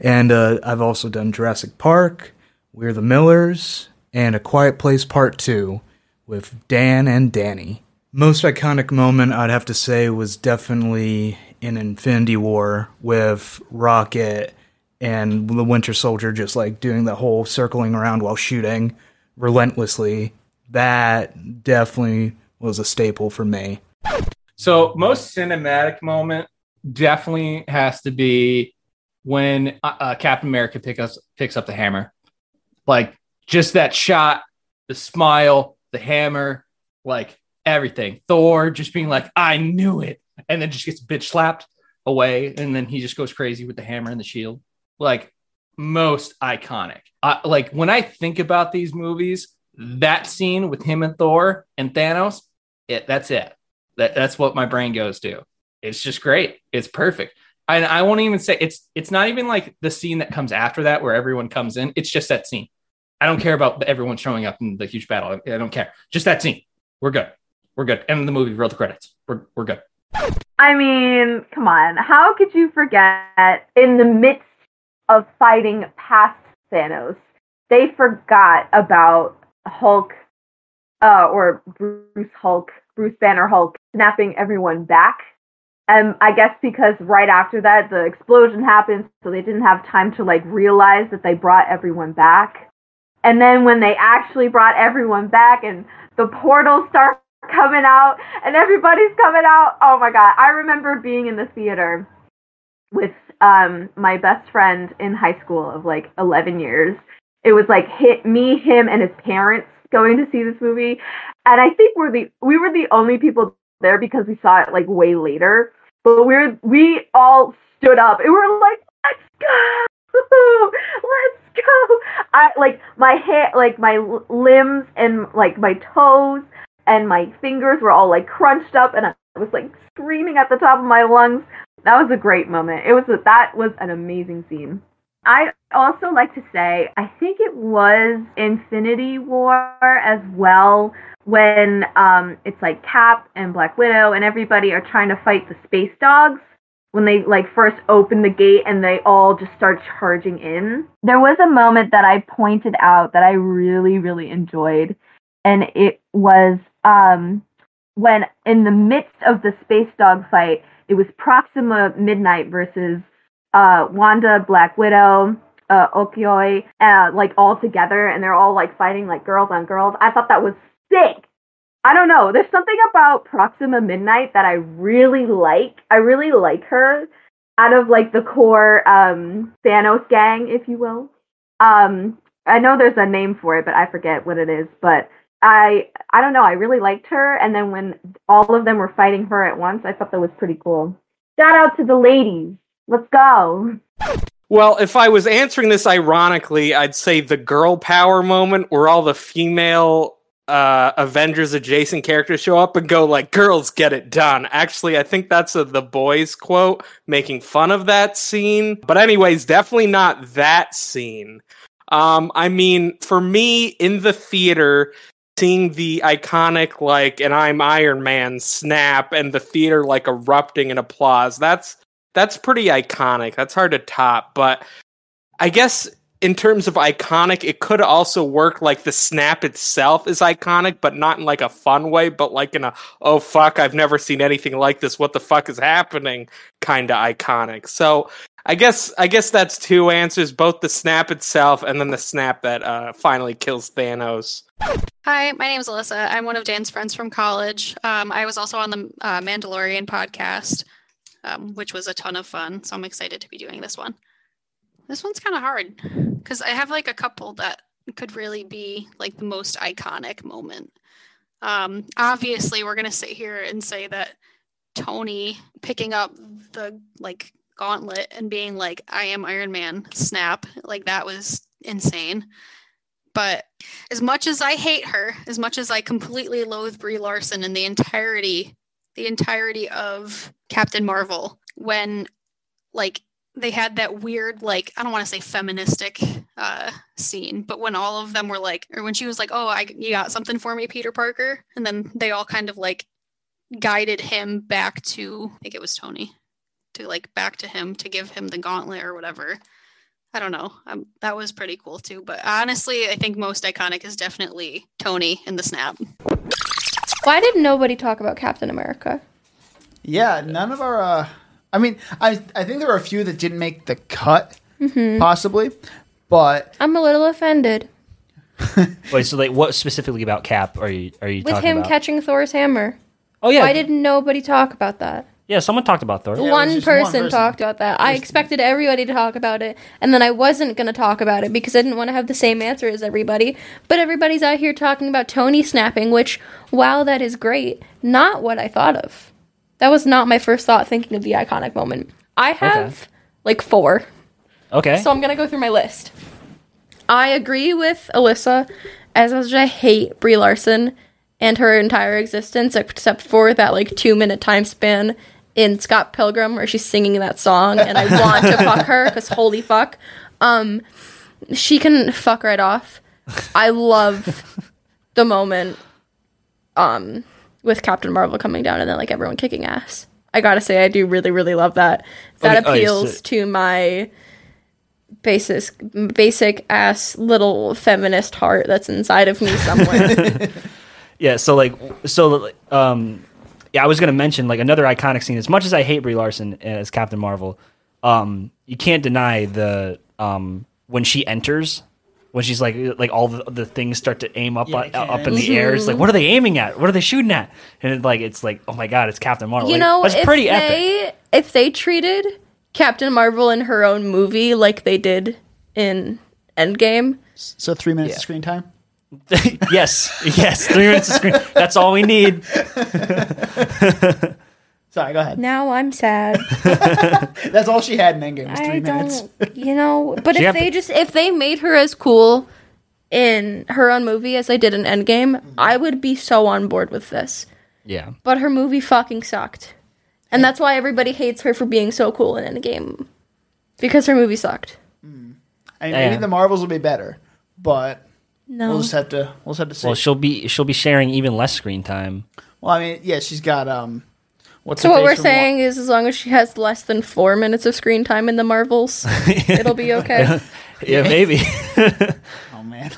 And uh, I've also done Jurassic Park, We're the Millers, and A Quiet Place Part two, with Dan and Danny. Most iconic moment, I'd have to say, was definitely in Infinity War with Rocket and the Winter Soldier just like doing the whole circling around while shooting relentlessly. That definitely was a staple for me. So most cinematic moment definitely has to be when uh, Captain America pick us, picks up the hammer. Like just that shot, the smile, the hammer, like everything. Thor just being like, I knew it. And then just gets bitch slapped away. And then he just goes crazy with the hammer and the shield. Like most iconic. I, like when I think about these movies, that scene with him and Thor and Thanos, it that's it. That That's what my brain goes to. It's just great. It's perfect. And I won't even say it's, it's not even like the scene that comes after that where everyone comes in. It's just that scene. I don't care about everyone showing up in the huge battle. I don't care. Just that scene. We're good. We're good. End of the movie. Roll the credits. We're we're good. I mean, come on. How could you forget in the midst of fighting past Thanos, they forgot about Hulk uh, or Bruce Hulk, Bruce Banner Hulk, snapping everyone back. Um, I guess because right after that, the explosion happened, so they didn't have time to like realize that they brought everyone back. And then when they actually brought everyone back and the portals start coming out and everybody's coming out, oh my God. I remember being in the theater with um, my best friend in high school of like eleven years. It was like hit me, him, and his parents going to see this movie. And I think we're the we were the only people there because we saw it like way later. But we were, we all stood up and we were like, let's go! Let's go! I like my head, like my limbs and like my toes and my fingers were all like crunched up and I was like screaming at the top of my lungs. That was a great moment. It was a, that was an amazing scene. I also like to say, I think it was Infinity War as well, when um, it's like Cap and Black Widow and everybody are trying to fight the space dogs. When they like first open the gate and they all just start charging in. There was a moment that I pointed out that I really, really enjoyed. And it was um, when in the midst of the space dog fight, it was Proxima Midnight versus Uh, Wanda, Black Widow, uh, Okioi, uh, like all together, and they're all like fighting like girls on girls. I thought that was sick. I don't know. There's something about Proxima Midnight that I really like. I really like her out of like the core um, Thanos gang, if you will. Um, I know there's a name for it, but I forget what it is. But I, I don't know. I really liked her. And then when all of them were fighting her at once, I thought that was pretty cool. Shout out to the ladies. Let's go. Well, if I was answering this ironically, I'd say the girl power moment where all the female uh, Avengers adjacent characters show up and go like, girls, get it done. Actually, I think that's a, the boys quote making fun of that scene. But anyways, definitely not that scene. Um, I mean, for me in the theater, seeing the iconic, like, and I'm Iron Man snap and the theater like erupting in applause. That's, That's pretty iconic. That's hard to top. But I guess in terms of iconic, it could also work like the snap itself is iconic, but not in like a fun way, but like in a, oh, fuck, I've never seen anything like this. What the fuck is happening? Kind of iconic. So I guess I guess that's two answers, both the snap itself and then the snap that uh, finally kills Thanos. Hi, my name is Alyssa. I'm one of Dan's friends from college. Um, I was also on the uh, Mandalorian podcast. Um, which was a ton of fun. So I'm excited to be doing this one. This one's kind of hard because I have like a couple that could really be like the most iconic moment. Um, obviously, we're going to sit here and say that Tony picking up the like gauntlet and being like, I am Iron Man, snap. Like that was insane. But as much as I hate her, as much as I completely loathe Brie Larson and the entirety the entirety of Captain Marvel, when like they had that weird, like, I don't want to say feministic uh, scene, but when all of them were like, or when she was like, oh, I, you got something for me, Peter Parker. And then they all kind of like guided him back to, I think it was Tony, to like back to him to give him the gauntlet or whatever. I don't know. Um, that was pretty cool too. But honestly, I think most iconic is definitely Tony in the snap. Why did nobody talk about Captain America? Yeah, none of our... Uh, I mean, I I think there were a few that didn't make the cut, mm-hmm. possibly, but... I'm a little offended. Wait, so like, what specifically about Cap are you are you With talking about? With him catching Thor's hammer. Oh, yeah. Why did nobody talk about that? Yeah, someone talked about Thor. Yeah, one, person one person talked about that. I expected everybody to talk about it, and then I wasn't going to talk about it because I didn't want to have the same answer as everybody. But everybody's out here talking about Tony snapping, which, wow, that is great, not what I thought of. That was not my first thought thinking of the iconic moment. I have, okay. like, four. Okay. So I'm going to go through my list. I agree with Alyssa as much as I hate Brie Larson and her entire existence, except for that, like, two-minute time span in Scott Pilgrim where she's singing that song, and I want to fuck her because holy fuck. Um, she can fuck right off. I love the moment um, with Captain Marvel coming down and then like everyone kicking ass. I gotta say, I do really, really love that. That okay, appeals oh, so- to my basis, basic ass little feminist heart that's inside of me somewhere. Yeah, so like, so um, yeah, I was gonna mention like another iconic scene. As much as I hate Brie Larson as Captain Marvel, um, you can't deny the um when she enters, when she's like like all the, the things start to aim up yeah, uh, up in the mm-hmm. air. It's like, what are they aiming at? What are they shooting at? And it's like it's like, oh my god, it's Captain Marvel. You like, know, that's if pretty they, epic. If they treated Captain Marvel in her own movie like they did in Endgame, so three minutes yeah. of screen time. yes, yes, three minutes of screen. That's all we need. Sorry, go ahead. Now I'm sad. That's all she had in Endgame was three I minutes. Don't, you know, but she if they to- just if they made her as cool in her own movie as they did in Endgame, mm-hmm. I would be so on board with this. Yeah. But her movie fucking sucked, and yeah. that's why everybody hates her for being so cool in Endgame, because her movie sucked. Mm. I mean, maybe the Marvels will be better, but. No. We'll just have to. We'll just have to see. Well, she'll be she'll be sharing even less screen time. Well, I mean, yeah, she's got um. What's so what we're saying Wanda? Is, as long as she has less than four minutes of screen time in the Marvels, it'll be okay. Yeah, maybe. Oh man.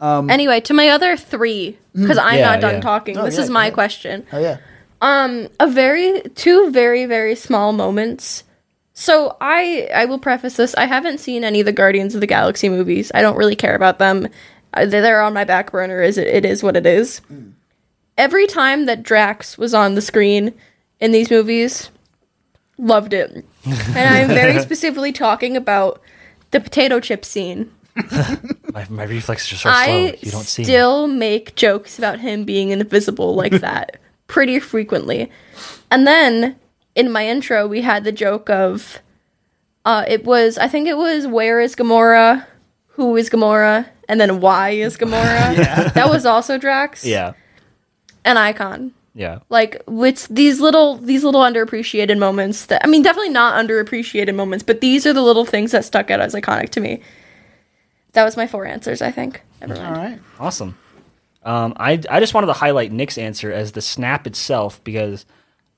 Um. Anyway, to my other three, because I'm yeah, not done yeah. talking. Oh, this yeah, is my yeah. question. Oh yeah. Um, a very two very very small moments. So I I will preface this. I haven't seen any of the Guardians of the Galaxy movies. I don't really care about them. They're on my back burner. Is it? It is what it is. Mm. Every time that Drax was on the screen in these movies, loved it. And I'm very specifically talking about the potato chip scene. my, my reflexes are so slow. I you don't see still me. Make jokes about him being invisible like that pretty frequently. And then in my intro, we had the joke of uh, it was. I think it was where is Gamora? Who is Gamora? And then why is Gamora? yeah. That was also Drax. Yeah. An icon. Yeah. Like, it's these little these little underappreciated moments that, I mean, definitely not underappreciated moments, but these are the little things that stuck out as iconic to me. That was my four answers, I think. Never mind. All right. Awesome. Um, I, I just wanted to highlight Nick's answer as the snap itself, because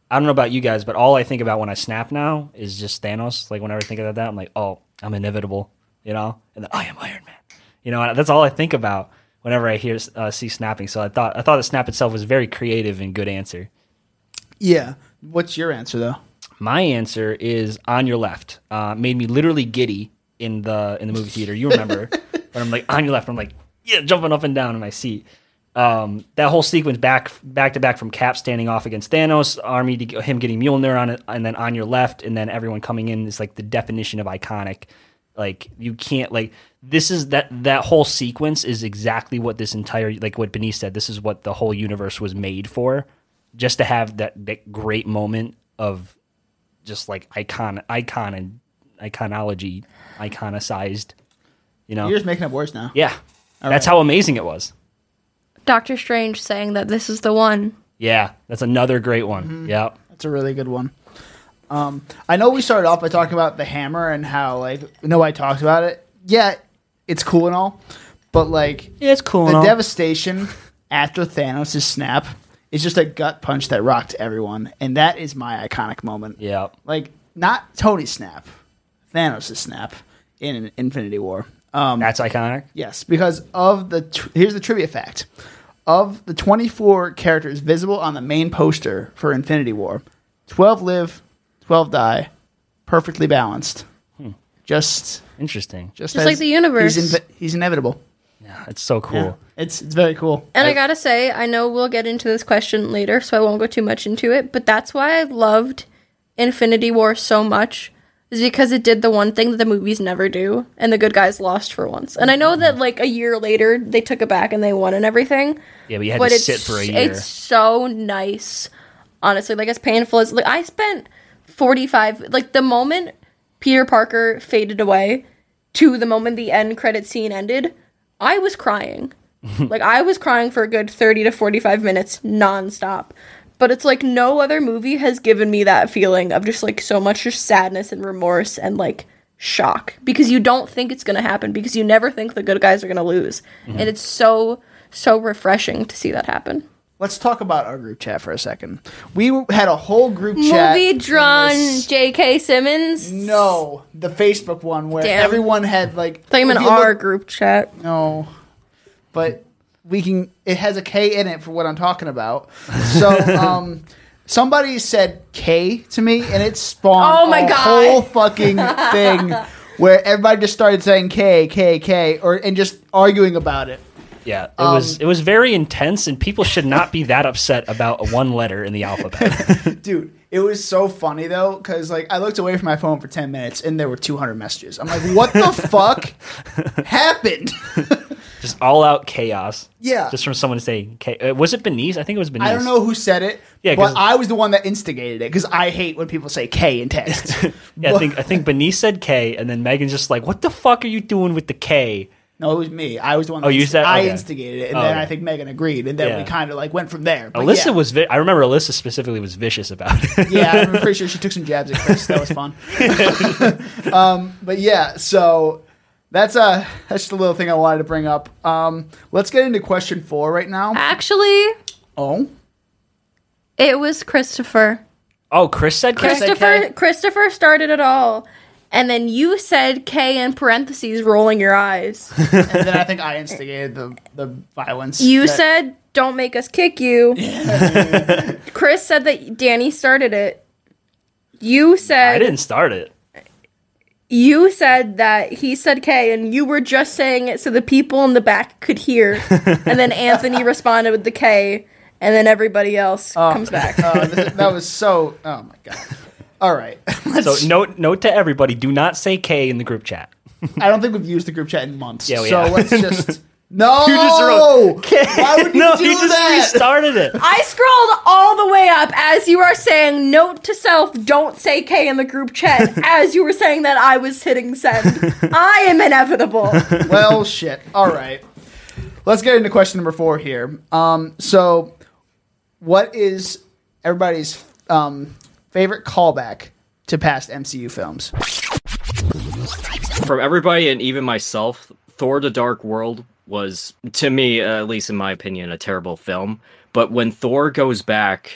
I don't know about you guys, but all I think about when I snap now is just Thanos. Like, whenever I think about that, I'm like, oh, I'm inevitable, you know? And then I am Iron Man. You know, that's all I think about whenever I hear uh, see snapping. So I thought I thought the snap itself was very creative and good answer. Yeah. What's your answer though? My answer is on your left. Uh, made me literally giddy in the in the movie theater. You remember? But I'm like on your left. I'm like yeah, jumping up and down in my seat. Um, that whole sequence back back to back from Cap standing off against Thanos, Army to him getting Mjolnir on it, and then on your left, and then everyone coming in is like the definition of iconic. Like you can't like this is that that whole sequence is exactly what this entire like what Benice said. This is what the whole universe was made for, just to have that, that great moment of just like icon icon and iconology iconicized. You know, you're just making up words now. Yeah, all that's right. How amazing it was. Doctor Strange saying that this is the one. Yeah, that's another great one. Mm-hmm. Yeah, that's a really good one. Um, I know we started off by talking about the hammer and how, like, nobody talks about it. Yeah, it's cool and all, but, like, yeah, it's cool the and all. Devastation after Thanos' snap is just a gut punch that rocked everyone, and that is my iconic moment. Yeah. Like, not Tony's snap, Thanos' snap in Infinity War. Um, That's iconic? Yes, because of the... Tr- here's the trivia fact. Of the twenty-four characters visible on the main poster for Infinity War, twelve live, twelve die, perfectly balanced. Hmm. Just interesting. Just, just like the universe. He's, inv- he's inevitable. Yeah, it's so cool. Yeah, it's it's very cool. And I, I gotta say, I know we'll get into this question later, so I won't go too much into it, but that's why I loved Infinity War so much, is because it did the one thing that the movies never do, and the good guys lost for once. And I know that, like, a year later, they took it back and they won and everything. Yeah, but you had but to sit for a year. It's so nice, honestly. Like, as painful as... Like, I spent forty-five... Like, the moment Peter Parker faded away to the moment the end credit scene ended, I was crying. Like, I was crying for a good thirty to forty-five minutes nonstop. But it's like no other movie has given me that feeling of just like so much just sadness and remorse and like shock, because you don't think it's going to happen, because you never think the good guys are going to lose. Mm-hmm. And it's so, so refreshing to see that happen. Let's talk about our group chat for a second. We had a whole group chat. Movie Drunks, J K. Simmons? No, the Facebook one where Damn. everyone had like... I thought you meant our look- group chat. No, but... We can. It has a K in it for what I'm talking about. So um, somebody said K to me, and it spawned oh my a God. whole fucking thing where everybody just started saying K, K, K, or and just arguing about it. Yeah, it um, was it was very intense, and people should not be that upset about one letter in the alphabet. Dude, it was so funny though, because like I looked away from my phone for ten minutes, and there were two hundred messages. I'm like, what the fuck happened? Just all-out chaos. Yeah. Just from someone saying, K- was it Benice? I think it was Benice. I don't know who said it, yeah, but I was the one that instigated it, because I hate when people say K in text. yeah, I think I think Benice said K, and then Megan's just like, what the fuck are you doing with the K? No, it was me. I was the one that oh, inst- said, I okay. instigated it, and oh, then okay. I think Megan agreed, and then yeah. we kind of like went from there. But Alyssa yeah. was, vi- I remember Alyssa specifically was vicious about it. yeah, I'm pretty sure she took some jabs at Chris. That was fun. um, but yeah, so... That's uh that's just a little thing I wanted to bring up. Um, let's get into question four right now. Actually, oh, it was Christopher. Oh, Chris said K? Christopher. K? Christopher started it all, and then you said K in parentheses, rolling your eyes. And then I think I instigated the the violence. You that- said, "Don't make us kick you." Chris said that Danny started it. You said I didn't start it. You said that he said K, and you were just saying it so the people in the back could hear. And then Anthony responded with the K, and then everybody else uh, comes back. Uh, th- that was so... Oh, my God. All right. So note, note to everybody, do not say K in the group chat. I don't think we've used the group chat in months. Yeah, we so have. Let's just... No! You just wrote K. Why would you no, do you just that? Restarted it. I scrolled all the way up as you are saying, note to self, don't say K in the group chat, as you were saying that I was hitting send. I am inevitable. Well, shit. All right. Let's get into question number four here. Um, so, what is everybody's um, favorite callback to past M C U films? From everybody and even myself, Thor: The Dark World was, to me, uh, at least in my opinion, a terrible film. But when Thor goes back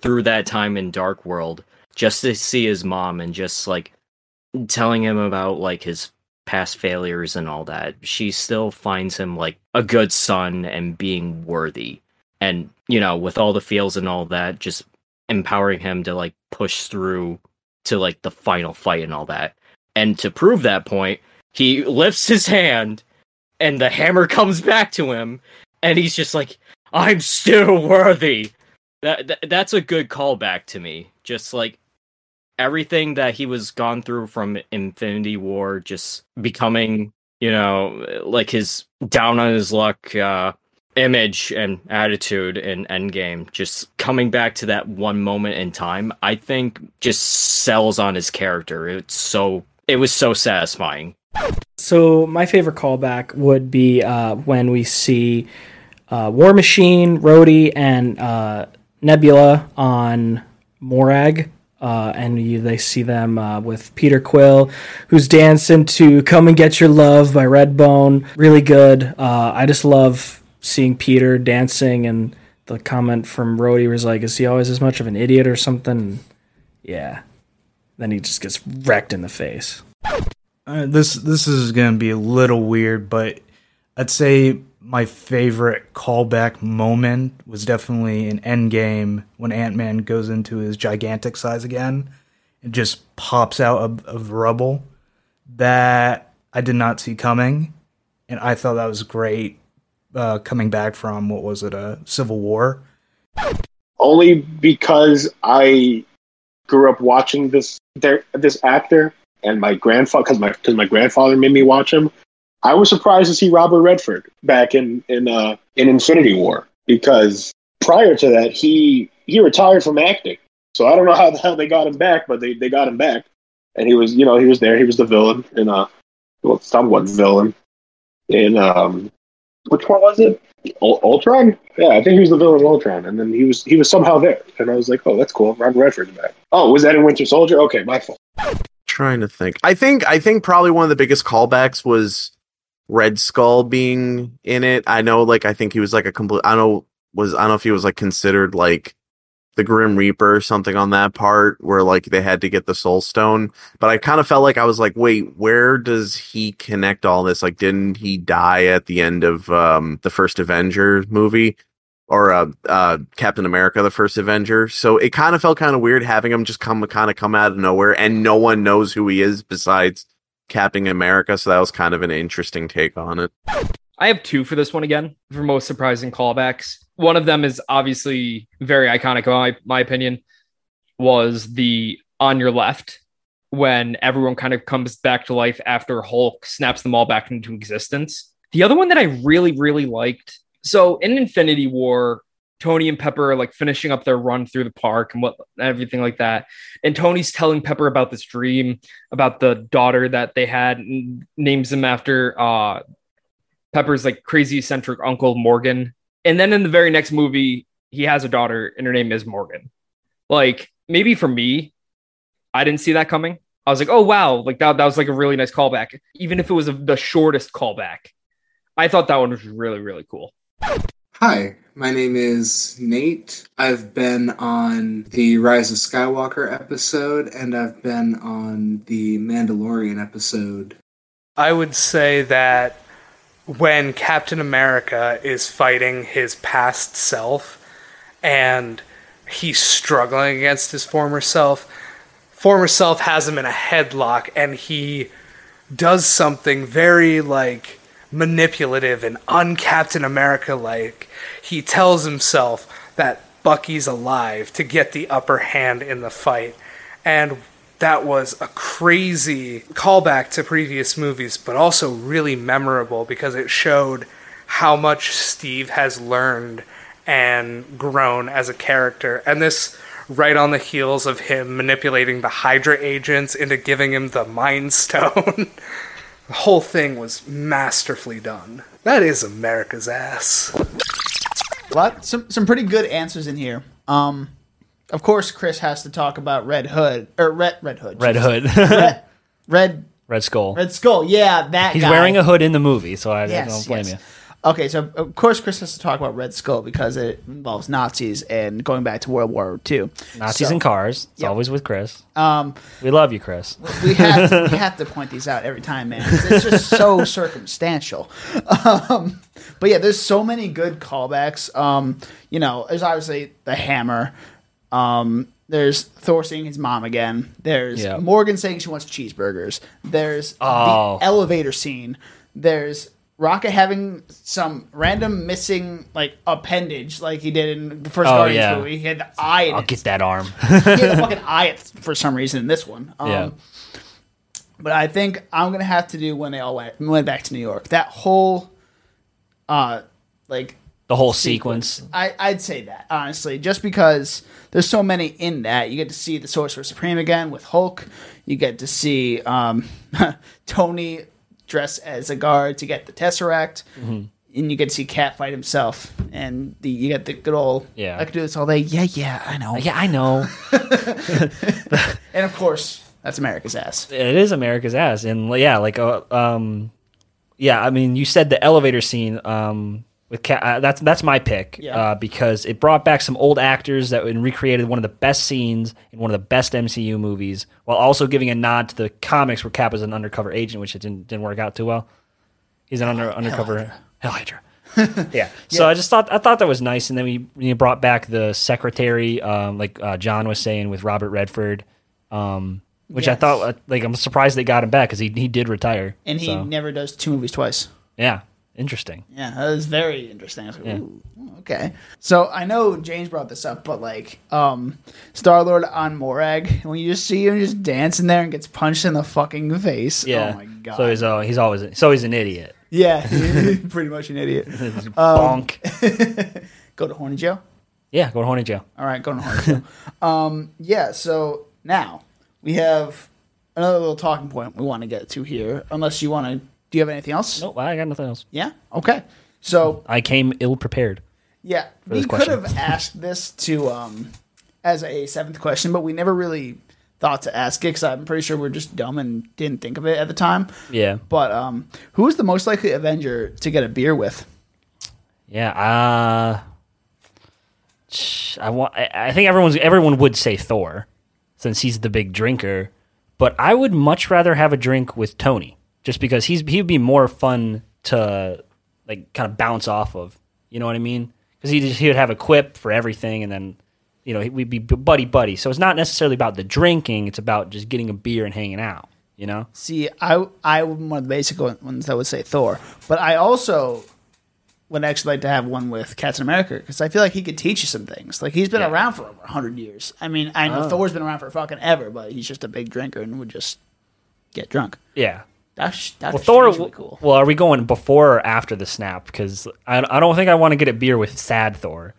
through that time in Dark World, just to see his mom and just, like, telling him about, like, his past failures and all that, she still finds him, like, a good son and being worthy. And, you know, with all the feels and all that, just empowering him to, like, push through to, like, the final fight and all that. And to prove that point, he lifts his hand... And the hammer comes back to him, and he's just like, I'm still worthy. That, that That's a good callback to me. Just like everything that he was gone through from Infinity War, just becoming, you know, like his down on his luck uh, image and attitude in Endgame, just coming back to that one moment in time, I think just sells on his character. It's so, it was so satisfying. So my favorite callback would be uh, when we see uh, War Machine, Rhodey, and uh, Nebula on Morag, uh, and you, they see them uh, with Peter Quill, who's dancing to "Come and Get Your Love" by Redbone. Really good. Uh, I just love seeing Peter dancing, and the comment from Rhodey was like, "Is he always as much of an idiot or something?" Yeah. Then he just gets wrecked in the face. Uh, this this is going to be a little weird, but I'd say my favorite callback moment was definitely in Endgame when Ant-Man goes into his gigantic size again and just pops out of, of rubble. That I did not see coming, and I thought that was great. Uh, coming back from, what was it, a Civil War? Only because I grew up watching this there, this actor, and my grandfather, because my because my grandfather made me watch him. I was surprised to see Robert Redford back in in uh, in Infinity War, because prior to that he he retired from acting. So I don't know how the hell they got him back, but they, they got him back, and he was you know he was there. He was the villain in uh well somewhat villain in um. Which one was it? U- Ultron? Yeah, I think he was the villain of Ultron, and then he was he was somehow there, and I was like, oh, that's cool. Robert Redford's back. Oh, was that in Winter Soldier? Okay, my fault. Trying to think. I think I think probably one of the biggest callbacks was Red Skull being in it. I know, like, I think he was like a complete. I know was I don't know if he was like considered like the Grim Reaper or something on that part where like they had to get the Soul Stone, but I kind of felt like I was like, wait, where does he connect all this? Like, didn't he die at the end of um, the first Avenger movie or uh, uh, Captain America, the first Avenger? So it kind of felt kind of weird having him just come kind of come out of nowhere and no one knows who he is besides Captain America. So that was kind of an interesting take on it. I have two for this one again for most surprising callbacks. One of them is obviously very iconic. My, my opinion was the on your left when everyone kind of comes back to life after Hulk snaps them all back into existence. The other one that I really, really liked. So in Infinity War, Tony and Pepper are like finishing up their run through the park and what everything like that. And Tony's telling Pepper about this dream about the daughter that they had and names him after uh, Pepper's like crazy eccentric uncle Morgan. And then in the very next movie, he has a daughter and her name is Morgan. Like, maybe for me, I didn't see that coming. I was like, oh, wow. Like that, that was like a really nice callback. Even if it was a, the shortest callback, I thought that one was really, really cool. Hi, my name is Nate. I've been on the Rise of Skywalker episode and I've been on the Mandalorian episode. I would say that when Captain America is fighting his past self and he's struggling against his former self, former self has him in a headlock and he does something very, like, manipulative and un-Captain America-like. He tells himself that Bucky's alive to get the upper hand in the fight. And that was a crazy callback to previous movies, but also really memorable because it showed how much Steve has learned and grown as a character. And this right on the heels of him manipulating the Hydra agents into giving him the Mind Stone. The whole thing was masterfully done. That is America's ass. A lot, some, some pretty good answers in here. Um... Of course, Chris has to talk about Red Hood or Red Red Hood. Red Hood. Red, Red Red Skull. Red Skull. Yeah, that. He's guy. wearing a hood in the movie, so I yes, don't blame yes. you. Okay, so of course Chris has to talk about Red Skull because it involves Nazis and going back to World War Two. Nazis so, and cars. It's yep. always with Chris. Um, we love you, Chris. We have to, we have to point these out every time, man. It's just so circumstantial. Um, but yeah, there's so many good callbacks. Um, you know, there's obviously the hammer. Um, there's Thor seeing his mom again. There's yep. Morgan saying she wants cheeseburgers. There's oh. the elevator scene. There's Rocket having some random missing like appendage, like he did in the first oh, Guardians yeah. movie. He had the eye. In I'll it. get that arm. He had a fucking eye for some reason in this one. Um, yeah. But I think I'm gonna have to do when they all went, went back to New York. That whole, uh, like. The whole sequence. sequence. I, I'd say that, honestly, just because there's so many in that. You get to see the Sorcerer Supreme again with Hulk. You get to see um, Tony dress as a guard to get the Tesseract. Mm-hmm. And you get to see Cat fight himself. And the, you get the good old, yeah. I could do this all day. Yeah, yeah, I know. Yeah, I know. And, of course, that's America's ass. It is America's ass. And, yeah, like, uh, um, yeah, I mean, you said the elevator scene. Um, With Cat, uh, that's that's my pick yeah. uh, because it brought back some old actors that and recreated one of the best scenes in one of the best M C U movies while also giving a nod to the comics where Cap is an undercover agent, which it didn't, didn't work out too well. He's an under, undercover Hell Hydra. yeah. So yeah. I just thought I thought that was nice, and then we you know, brought back the secretary, um, like uh, John was saying, with Robert Redford, um, which yes. I thought like I'm surprised they got him back because he he did retire, and he so. never does two movies twice. Yeah, interesting. Yeah, that was very interesting. I was like, yeah. Ooh, okay. So I know James brought this up, but like um, Star Lord on Morag, when you just see him just dancing there and gets punched in the fucking face. Yeah. Oh my god. So he's uh, he's always so he's an idiot. Yeah, pretty much an idiot. Bonk. Um, go to Horny Joe? Yeah, go to Horny Joe. All right, go to Horny Joe. Um, yeah, so now we have another little talking point we want to get to here. Unless you want to... Do you have anything else? Nope, I got nothing else. Yeah? Okay. So... I came ill-prepared. Yeah. We could have asked this to um, as a seventh question, but we never really thought to ask it because I'm pretty sure we're just dumb and didn't think of it at the time. Yeah. But um, who is the most likely Avenger to get a beer with? Yeah. Uh, I want. I think everyone's everyone would say Thor since he's the big drinker, but I would much rather have a drink with Tony just because he's he'd be more fun to like kind of bounce off of. You know what I mean? Because he he would have a quip for everything, and then. You know, we'd be buddy-buddy. So it's not necessarily about the drinking. It's about just getting a beer and hanging out, you know? See, I, I'm one of the basic ones that would say Thor. But I also would actually like to have one with Captain America because I feel like he could teach you some things. Like, he's been yeah. around for over one hundred years. I mean, I know oh. Thor's been around for fucking ever, but he's just a big drinker and would just get drunk. Yeah. That's, that's well, Thor, really cool. Well, are we going before or after the snap? Because I, I don't think I want to get a beer with sad Thor.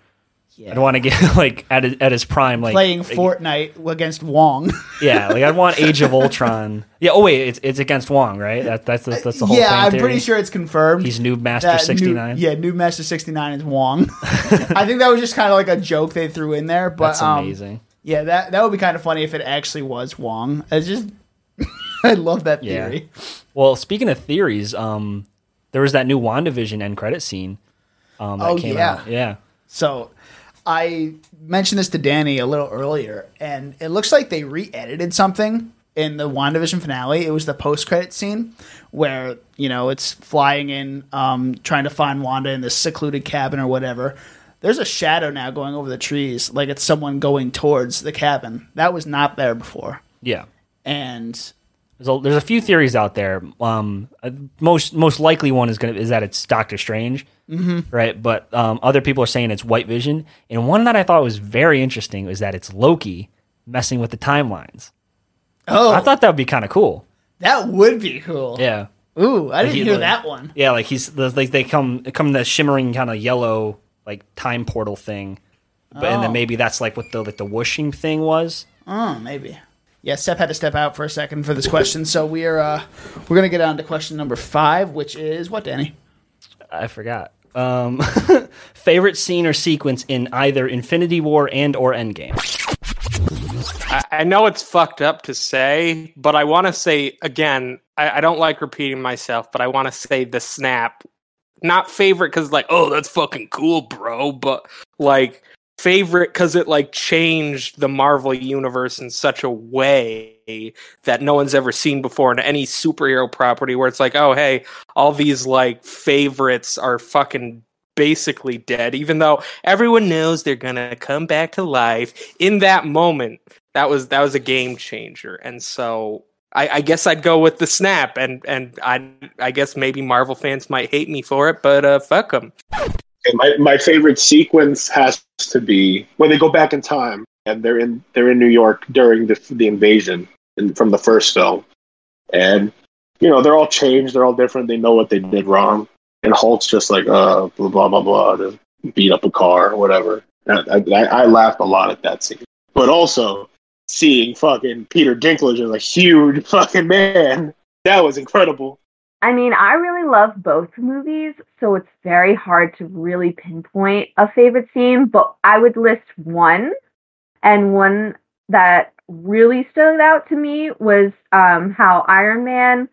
Yeah. I'd want to get like at his, at his prime, like playing Fortnite against Wong. Yeah, like I'd want Age of Ultron. Yeah. Oh wait, it's it's against Wong, right? That, that's that's that's the whole. Yeah, thing I'm theory. pretty sure it's confirmed. He's Noob Master sixty-nine. New, yeah, Noob Master sixty-nine is Wong. I think that was just kind of like a joke they threw in there, but that's amazing. Um, yeah, that that would be kind of funny if it actually was Wong. I just I love that theory. Yeah. Well, speaking of theories, um, there was that new WandaVision end credit scene. Um, that oh came yeah, out. yeah. So. I mentioned this to Danny a little earlier, and it looks like they re-edited something in the WandaVision finale. It was the post-credit scene where, you know, it's flying in, um, trying to find Wanda in this secluded cabin or whatever. There's a shadow now going over the trees, like it's someone going towards the cabin. That was not there before. Yeah. And there's a, there's a few theories out there. Um, most most likely one is gonna is that it's Doctor Strange. Mm-hmm. Right, but um, other people are saying it's White Vision, and one that I thought was very interesting was that it's Loki messing with the timelines. Oh, I thought that would be kind of cool. That would be cool. Yeah. Ooh, I like didn't he, hear like, that one. Yeah, like he's like they come come the shimmering kind of yellow like time portal thing, but, oh. and then maybe that's like what the like the whooshing thing was. Oh, maybe. Yeah, Seth had to step out for a second for this question, so we're uh, we're gonna get on to question number five, which is what, Danny? I forgot. Um, favorite scene or sequence in either Infinity War and or Endgame? I, I know it's fucked up to say, but I want to say, again, I, I don't like repeating myself, but I want to say the snap. Not favorite because like, oh, that's fucking cool, bro. But like favorite because it like changed the Marvel universe in such a way that no one's ever seen before in any superhero property where it's like, oh, hey, all these like favorites are fucking basically dead, even though everyone knows they're going to come back to life in that moment. That was that was a game changer. And so I, I guess I'd go with the snap. And, and I, I guess maybe Marvel fans might hate me for it, but uh, fuck them. Okay, my, my favorite sequence has to be when they go back in time and they're in they're in New York during the, the invasion. In, from the first film, and you know they're all changed, they're all different, they know what they did wrong, and Hulk's just like uh blah blah blah blah to beat up a car or whatever. I, I, I laughed a lot at that scene, but also seeing fucking Peter Dinklage as a huge fucking man, that was incredible. I mean, I really love both movies, so it's very hard to really pinpoint a favorite scene, but I would list one, and one that really stood out to me was um, how Iron Man,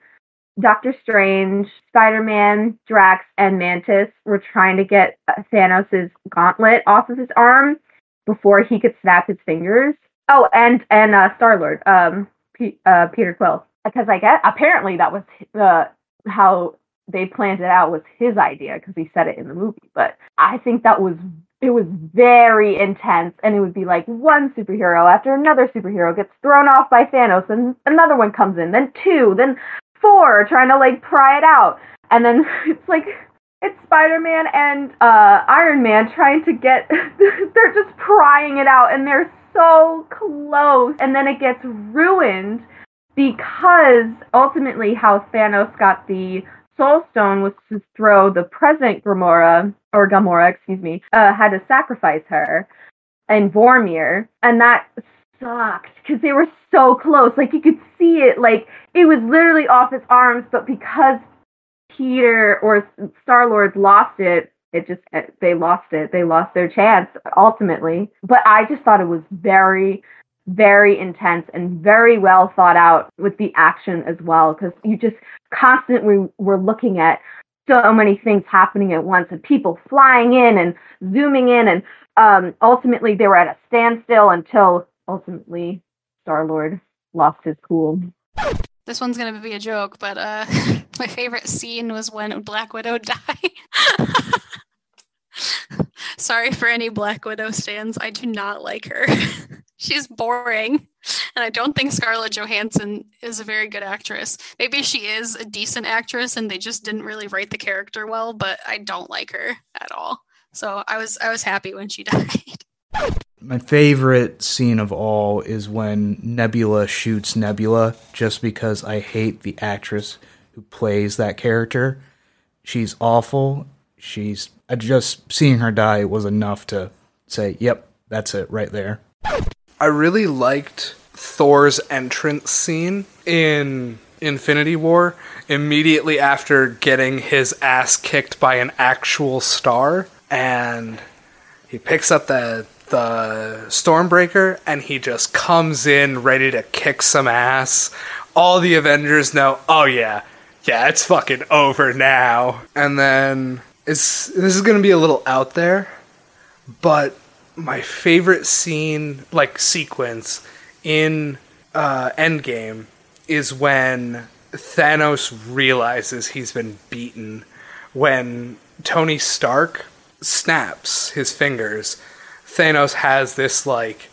Doctor Strange, Spider-Man, Drax, and Mantis were trying to get Thanos' gauntlet off of his arm before he could snap his fingers. Oh, and and uh, Star-Lord, um, P- uh, Peter Quill, because I guess apparently that was uh, how they planned it out was his idea because he said it in the movie. But I think that was, it was very intense, and it would be like one superhero after another superhero gets thrown off by Thanos, and another one comes in, then two, then four, trying to like pry it out. And then it's like, it's Spider-Man and uh, Iron Man trying to get, they're just prying it out, and they're so close. And then it gets ruined because ultimately how Thanos got the Soul Stone was to throw the present Gamora, or Gamora, excuse me, uh, had to sacrifice her and Vormir, and that sucked, because they were so close. Like, you could see it, like, it was literally off his arms, but because Peter or Star-Lord lost it, it just, they lost it. They lost their chance, ultimately. But I just thought it was very, very intense and very well thought out with the action as well, because you just constantly were looking at so many things happening at once, and people flying in and zooming in, and um, ultimately they were at a standstill until ultimately Star-Lord lost his cool. This one's going to be a joke, but uh, my favorite scene was when Black Widow died. Sorry for any Black Widow stans. I do not like her. She's boring, and I don't think Scarlett Johansson is a very good actress. Maybe she is a decent actress, and they just didn't really write the character well, but I don't like her at all. So I was I was happy when she died. My favorite scene of all is when Nebula shoots Nebula, just because I hate the actress who plays that character. She's awful. She's I just seeing her die was enough to say, yep, that's it right there. I really liked Thor's entrance scene in Infinity War, immediately after getting his ass kicked by an actual star, and he picks up the the Stormbreaker, and he just comes in ready to kick some ass. All the Avengers know, oh yeah, yeah, it's fucking over now. And then, it's this is going to be a little out there, but my favorite scene, like, sequence in uh, Endgame is when Thanos realizes he's been beaten. When Tony Stark snaps his fingers, Thanos has this, like,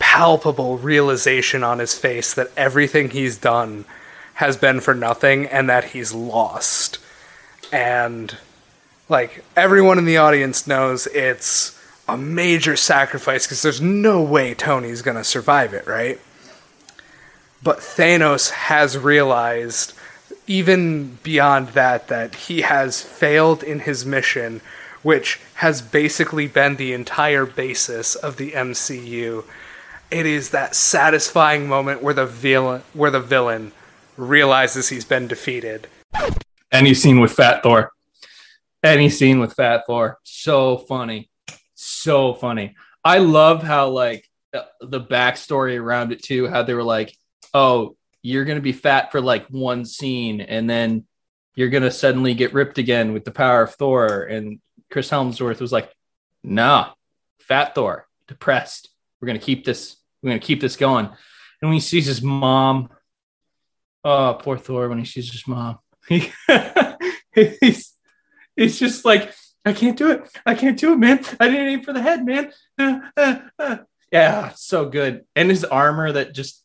palpable realization on his face that everything he's done has been for nothing and that he's lost. And, like, everyone in the audience knows it's a major sacrifice, because there's no way Tony's gonna survive it, right? But Thanos has realized, even beyond that, that he has failed in his mission, which has basically been the entire basis of the M C U. It is that satisfying moment where the villain, where the villain realizes he's been defeated. Any scene with Fat Thor. Any scene with Fat Thor. So funny. So funny. I love how, like, the backstory around it too, how they were like, oh, you're going to be fat for like one scene, and then you're going to suddenly get ripped again with the power of Thor. And Chris Hemsworth was like, nah, Fat Thor, depressed. We're going to keep this. We're going to keep this going. And when he sees his mom, oh, poor Thor, when he sees his mom, he, he's, he's just like, I can't do it. I can't do it, man. I didn't aim for the head, man. Uh, uh, uh. Yeah, so good. And his armor that just,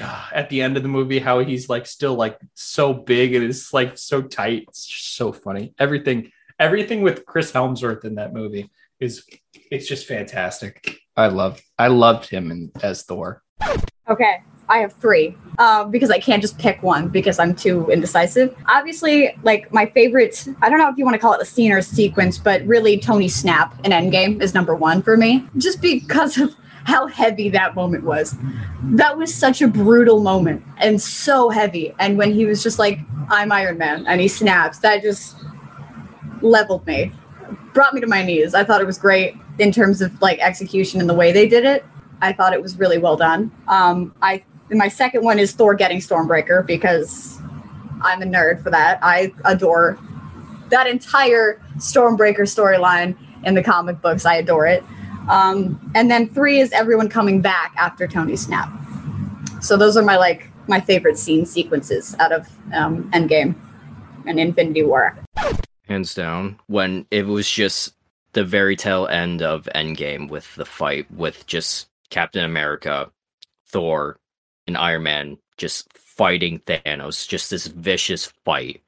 uh, at the end of the movie, how he's like still like so big and it's like so tight. It's so funny. Everything, everything with Chris Hemsworth in that movie is, it's just fantastic. I love, I loved him in, as Thor. Okay, I have three uh, because I can't just pick one because I'm too indecisive. Obviously, like, my favorite, I don't know if you want to call it a scene or a sequence, but really Tony snap in Endgame is number one for me, just because of how heavy that moment was. That was such a brutal moment and so heavy. And when he was just like, I'm Iron Man, and he snaps, that just leveled me, brought me to my knees. I thought it was great in terms of, like, execution and the way they did it. I thought it was really well done. Um, I my second one is Thor getting Stormbreaker, because I'm a nerd for that. I adore that entire Stormbreaker storyline in the comic books. I adore it. Um, and then three is everyone coming back after Tony snap. So those are my, like, my favorite scene sequences out of um, Endgame. in Infinity War. Hands down. When it was just the very tail end of Endgame with the fight with just Captain America, Thor, and Iron Man just fighting Thanos, just this vicious fight.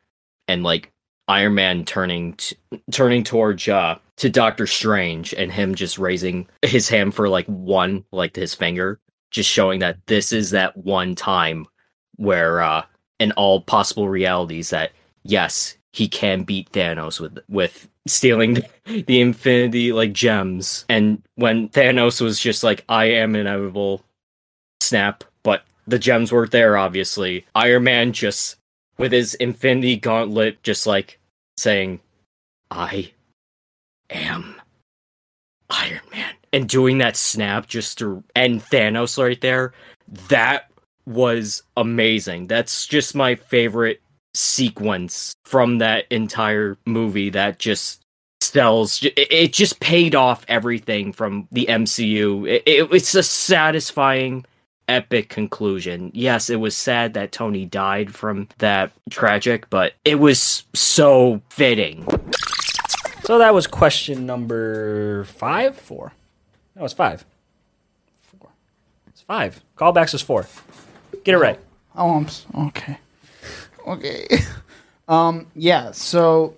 And like Iron Man turning t- turning towards uh, to Doctor Strange and him just raising his hand for like one, like his finger, just showing that this is that one time where uh, in all possible realities that, yes, he can beat Thanos with with stealing the, the infinity like gems. And when Thanos was just like, I am inevitable, snap, but the gems weren't there, obviously. Iron Man just with his infinity gauntlet just like saying, I am Iron Man. And doing that snap just to end Thanos right there, that was amazing. That's just my favorite sequence from that entire movie that just sells. It just paid off everything from the M C U. It, it, it's a satisfying, epic conclusion. Yes, it was sad that Tony died from that tragic, but it was so fitting. So that was question number five? Four. No, it's five. Four. It's five. Callbacks is four. Get it right. Oh, oh I'm so, okay. Okay. Um, yeah, so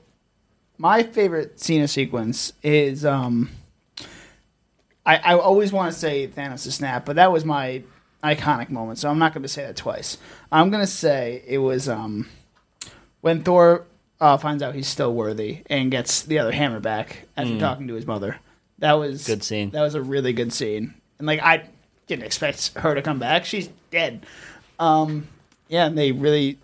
my favorite Cena sequence is, um, I, I always want to say Thanos' snap, but that was my iconic moment, so I'm not going to say that twice. I'm going to say it was um, when Thor uh, finds out he's still worthy and gets the other hammer back after mm. talking to his mother. That was good scene. That was a really good scene. And like I didn't expect her to come back. She's dead. Um, yeah, and they really...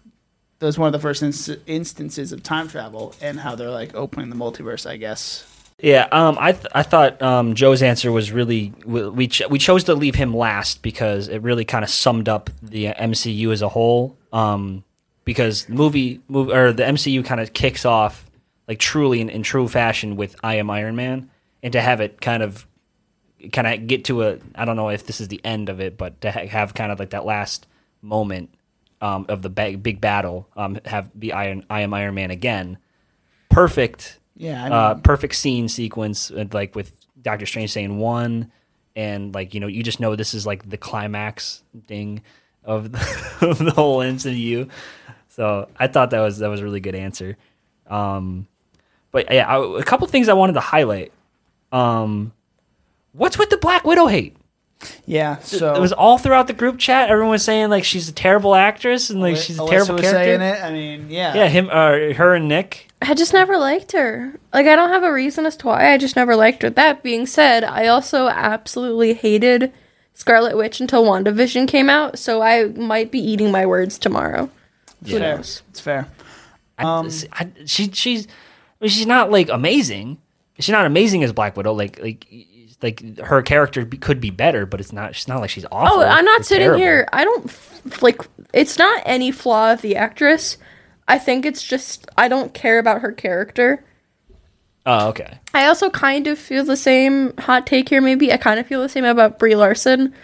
That was one of the first inst- instances of time travel and how they're like opening the multiverse, I guess. Yeah, um, I th- I thought um, Joe's answer was really we ch- we chose to leave him last because it really kind of summed up the M C U as a whole. Um, because movie move or the M C U kind of kicks off like truly in, in true fashion with I Am Iron Man, and to have it kind of kind of get to a I don't know if this is the end of it, but to ha- have kind of like that last moment. Um, of the big, big battle, um, have be Iron, I am Iron Man again. Perfect, yeah, I mean, uh, perfect scene sequence, like with Doctor Strange saying one, and like you know, you just know this is like the climax thing of the, of the whole M C U. So I thought that was that was a really good answer. Um, but yeah, I, a couple things I wanted to highlight. Um, what's with the Black Widow hate? Yeah, so it was all throughout the group chat. Everyone was saying like she's a terrible actress and like she's a Alyssa terrible was character. Saying it, I mean, yeah, yeah, him, uh, her, and Nick. I just never liked her. Like, I don't have a reason as to why. I just never liked her. That being said, I also absolutely hated Scarlet Witch until WandaVision came out. So I might be eating my words tomorrow. Yeah. Who knows? It's fair. Um, I, I, she she's I mean, she's not like amazing. She's not amazing as Black Widow. Like like. Like, her character be, could be better, but it's not. It's not like she's awful. Oh, I'm not it's sitting terrible. Here. I don't, like, it's not any flaw of the actress. I think it's just, I don't care about her character. Oh, okay. I also kind of feel the same hot take here, maybe. I kind of feel the same about Brie Larson.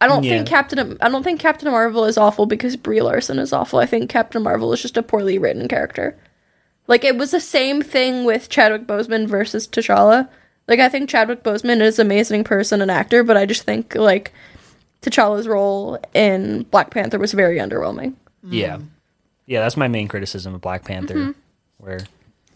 I don't yeah. think Captain, I don't think Captain Marvel is awful because Brie Larson is awful. I think Captain Marvel is just a poorly written character. Like, it was the same thing with Chadwick Boseman versus T'Challa. Like, I think Chadwick Boseman is an amazing person and actor, but I just think, like, T'Challa's role in Black Panther was very underwhelming. Yeah. Yeah, that's my main criticism of Black Panther. Mm-hmm. Where,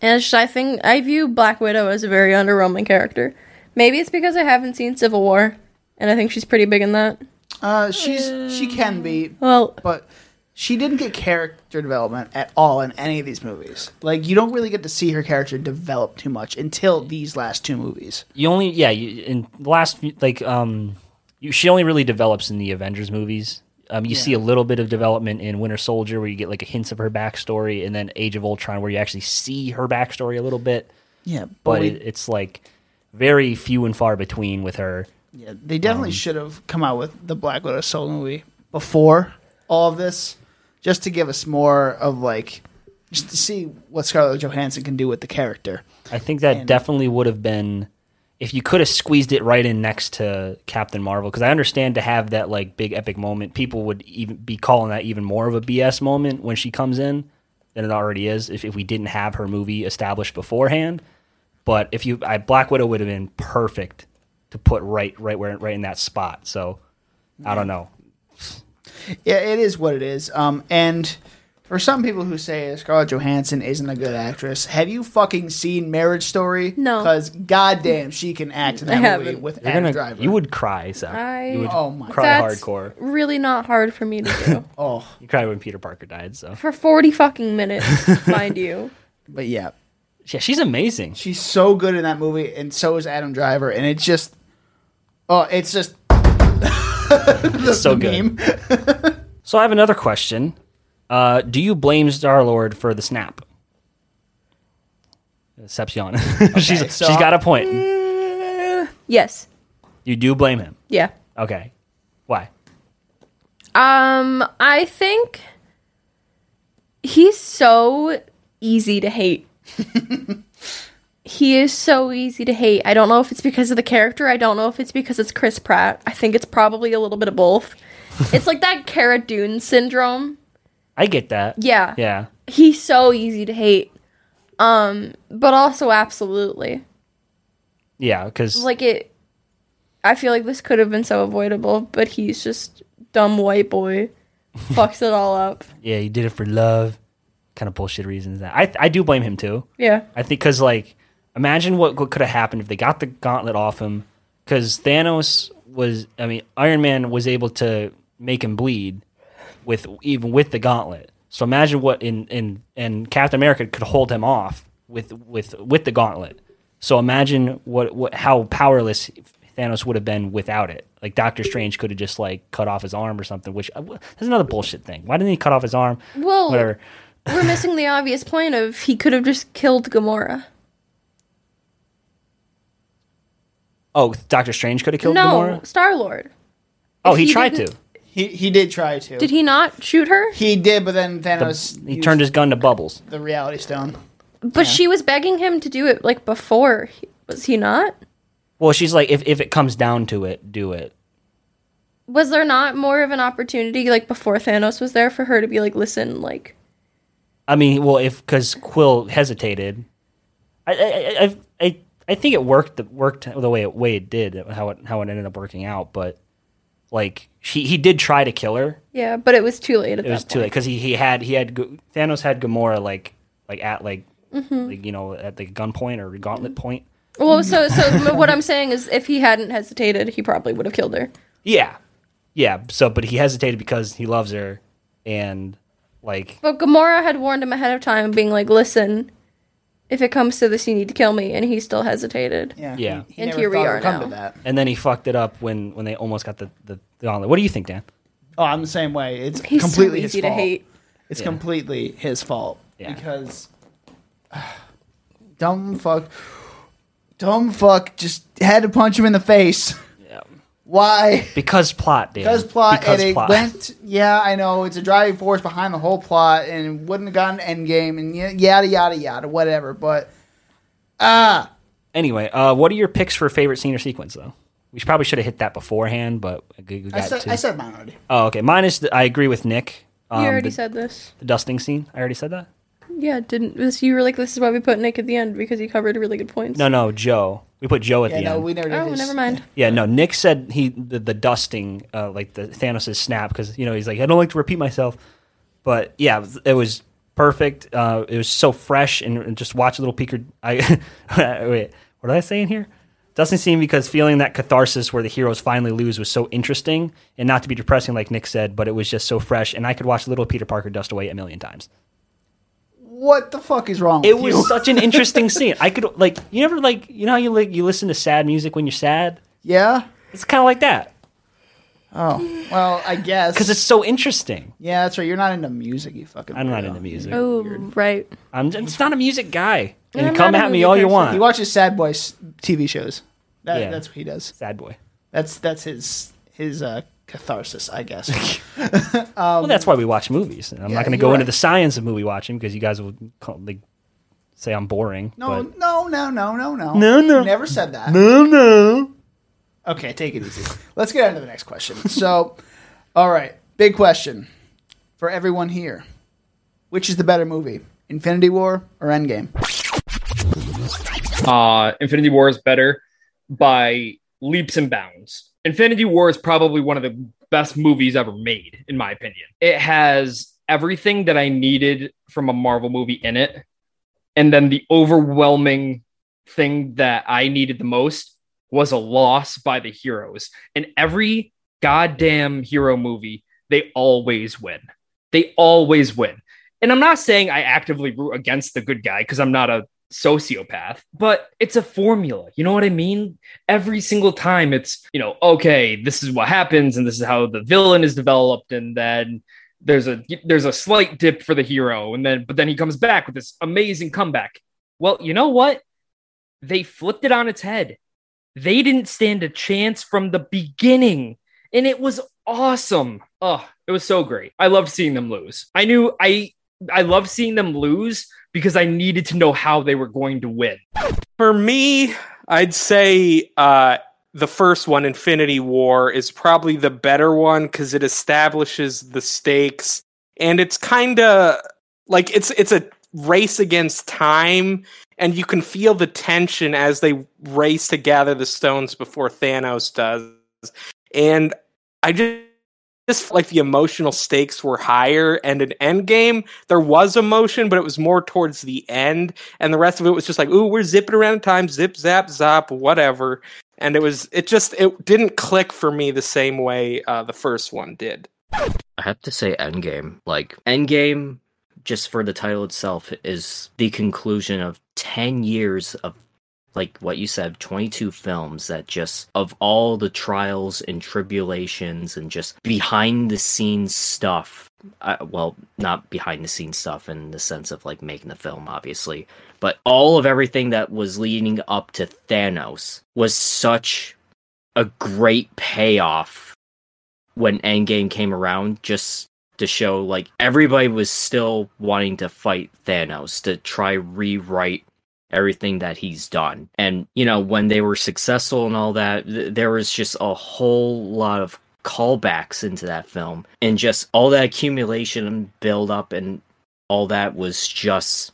And it's just, I think, I view Black Widow as a very underwhelming character. Maybe it's because I haven't seen Civil War, and I think she's pretty big in that. Uh, she's She can be, well, but she didn't get character development at all in any of these movies. Like, you don't really get to see her character develop too much until these last two movies. You only, yeah, you, in the last, like, um, you, she only really develops in the Avengers movies. Um, you yeah. see a little bit of development in Winter Soldier where you get, like, a hint of her backstory, and then Age of Ultron where you actually see her backstory a little bit. Yeah. But, but we, it, it's, like, very few and far between with her. Yeah, they definitely um, should have come out with the Black Widow solo movie before all of this. Just to give us more of, like, just to see what Scarlett Johansson can do with the character. I think that and, definitely would have been, if you could have squeezed it right in next to Captain Marvel, because I understand to have that, like, big epic moment, people would even be calling that even more of a B S moment when she comes in. than it already is if, if we didn't have her movie established beforehand. But if you, I, Black Widow would have been perfect to put right, right where, right in that spot. So I don't know. Yeah, it is what it is. Um, and for some people who say Scarlett Johansson isn't a good actress, have you fucking seen Marriage Story? No. Because goddamn, she can act in that movie with Adam gonna, Driver. You would cry, Zach. I, you would oh my cry that's hardcore. Really not hard for me to do. Oh, you cried when Peter Parker died, so for forty fucking minutes, mind you. But yeah, yeah, she's amazing. She's so good in that movie, and so is Adam Driver, and it's just, oh, it's just the, so the meme. Good. So I have another question. Uh, do you blame Star-Lord for the snap? Sepsion. Okay, she's so she's got a point. Mm, yes. You do blame him? Yeah. Okay. Why? Um, I think he's so easy to hate. He is so easy to hate. I don't know if it's because of the character. I don't know if it's because it's Chris Pratt. I think it's probably a little bit of both. It's like that Cara Dune syndrome. I get that. Yeah. Yeah. He's so easy to hate. Um, but also absolutely. Yeah, because like it I feel like this could have been so avoidable, but he's just dumb white boy. Fucks it all up. Yeah, he did it for love. Kind of bullshit reasons. That I I do blame him too. Yeah. I think because like imagine what, what could have happened if they got the gauntlet off him, because Thanos was I mean, Iron Man was able to make him bleed. With even with the gauntlet, so imagine what in in and Captain America could hold him off with with with the gauntlet. So imagine what, what how powerless Thanos would have been without it. Like Doctor Strange could have just like cut off his arm or something. Which that's another bullshit thing. Why didn't he cut off his arm? Well, whatever. We're missing the obvious point of he could have just killed Gamora. Oh, Doctor Strange could have killed no, Gamora? No, Star-Lord. Oh, he, he tried to. He he did try to. Did he not shoot her? He did, but then Thanos... The, he turned his gun to bubbles. The Reality Stone. But yeah. She was begging him to do it, like, before. Was he not? Well, she's like, if, if it comes down to it, do it. Was there not more of an opportunity, like, before Thanos was there for her to be like, listen, like... I mean, well, if... Because Quill hesitated. I I, I I I think it worked the worked the way it, way it did, how it, how it ended up working out, but... Like he, he did try to kill her. Yeah, but it was too late. At it that was point. Too late because he, he had he had Thanos had Gamora like like at like, mm-hmm. like you know at the gunpoint or gauntlet point. Well, so so what I'm saying is if he hadn't hesitated, he probably would have killed her. Yeah, yeah. So, but he hesitated because he loves her, and like. But Gamora had warned him ahead of time, being like, "Listen, if it comes to this, you need to kill me," and he still hesitated. Yeah, yeah. He, he and here we are now. That. And then he fucked it up when, when they almost got the, the, the gauntlet. What do you think, Dan? Oh, I'm the same way. It's He's completely so easy his fault. To hate. It's yeah. completely his fault yeah. because uh, dumb fuck, dumb fuck just had to punch him in the face. Yeah. Why? Because plot, Dan. Because plot. Because and plot. It went. Yeah, I know. It's a driving force behind the whole plot, and it wouldn't have gotten Endgame, and yada yada yada, whatever. But ah. Uh, Anyway, uh, what are your picks for favorite scene or sequence, though? We should, probably should have hit that beforehand, but we got I said, to... I said mine already. Oh, okay. Mine is... The, I agree with Nick. Um, you already the, said this. The dusting scene. I already said that? Yeah, didn't... This, you were like, this is why we put Nick at the end, because he covered really good points. No, no, Joe. We put Joe at yeah, the no, end. We never did oh, his... never mind. Yeah, no, Nick said he the, the dusting, uh, like the Thanos' snap, because, you know, he's like, I don't like to repeat myself. But, yeah, it was... Perfect. Uh, it was so fresh, and, and just watch a little peeker. I wait. What did I say in here? Doesn't seem because feeling that catharsis where the heroes finally lose was so interesting, and not to be depressing like Nick said, but it was just so fresh, and I could watch little Peter Parker dust away a million times. What the fuck is wrong? It with was you? Such an interesting scene. I could like you never like you know how you like you listen to sad music when you're sad. Yeah, it's kind of like that. Oh, well, I guess. Because it's so interesting. Yeah, that's right. You're not into music, you fucking I'm not into music. Oh, weird. Right. I'm just not a music guy. And you come at me all person. You want. He watches Sad Boy T V shows. That, yeah. That's what he does. Sad Boy. That's that's his his uh, catharsis, I guess. um, well, that's why we watch movies. I'm yeah, not going to go right. into the science of movie watching because you guys will call, like, say I'm boring. No, but... no, no, no, no, no. No, no. You never said that. No, no. Okay, take it easy. Let's get on to the next question. So, all right, big question for everyone here. Which is the better movie, Infinity War or Endgame? Uh, Infinity War is better by leaps and bounds. Infinity War is probably one of the best movies ever made, in my opinion. It has everything that I needed from a Marvel movie in it. And then the overwhelming thing that I needed the most was a loss by the heroes. In every goddamn hero movie, they always win. They always win. And I'm not saying I actively root against the good guy because I'm not a sociopath, but it's a formula. You know what I mean? Every single time it's, you know, okay, this is what happens and this is how the villain is developed. And then there's a there's a slight dip for the hero. And then but then he comes back with this amazing comeback. Well, you know what? They flipped it on its head. They didn't stand a chance from the beginning. And it was awesome. Oh, it was so great. I loved seeing them lose. I knew I I loved seeing them lose because I needed to know how they were going to win. For me, I'd say uh, the first one, Infinity War, is probably the better one because it establishes the stakes. And it's kind of like it's it's a race against time. And you can feel the tension as they race to gather the stones before Thanos does. And I just, just like the emotional stakes were higher. And in Endgame, there was emotion, but it was more towards the end. And the rest of it was just like, ooh, we're zipping around in time, zip, zap, zop, whatever. And it was, it just, it didn't click for me the same way uh, the first one did. I have to say Endgame. Like, Endgame, just for the title itself, is the conclusion of ten years of, like what you said, twenty-two films that just, of all the trials and tribulations and just behind-the-scenes stuff, uh, well, not behind-the-scenes stuff in the sense of, like, making the film, obviously, but all of everything that was leading up to Thanos was such a great payoff when Endgame came around, just to show, like, everybody was still wanting to fight Thanos, to try rewrite everything that he's done. And, you know, when they were successful and all that, th- there was just a whole lot of callbacks into that film. And just all that accumulation and build up and all that was just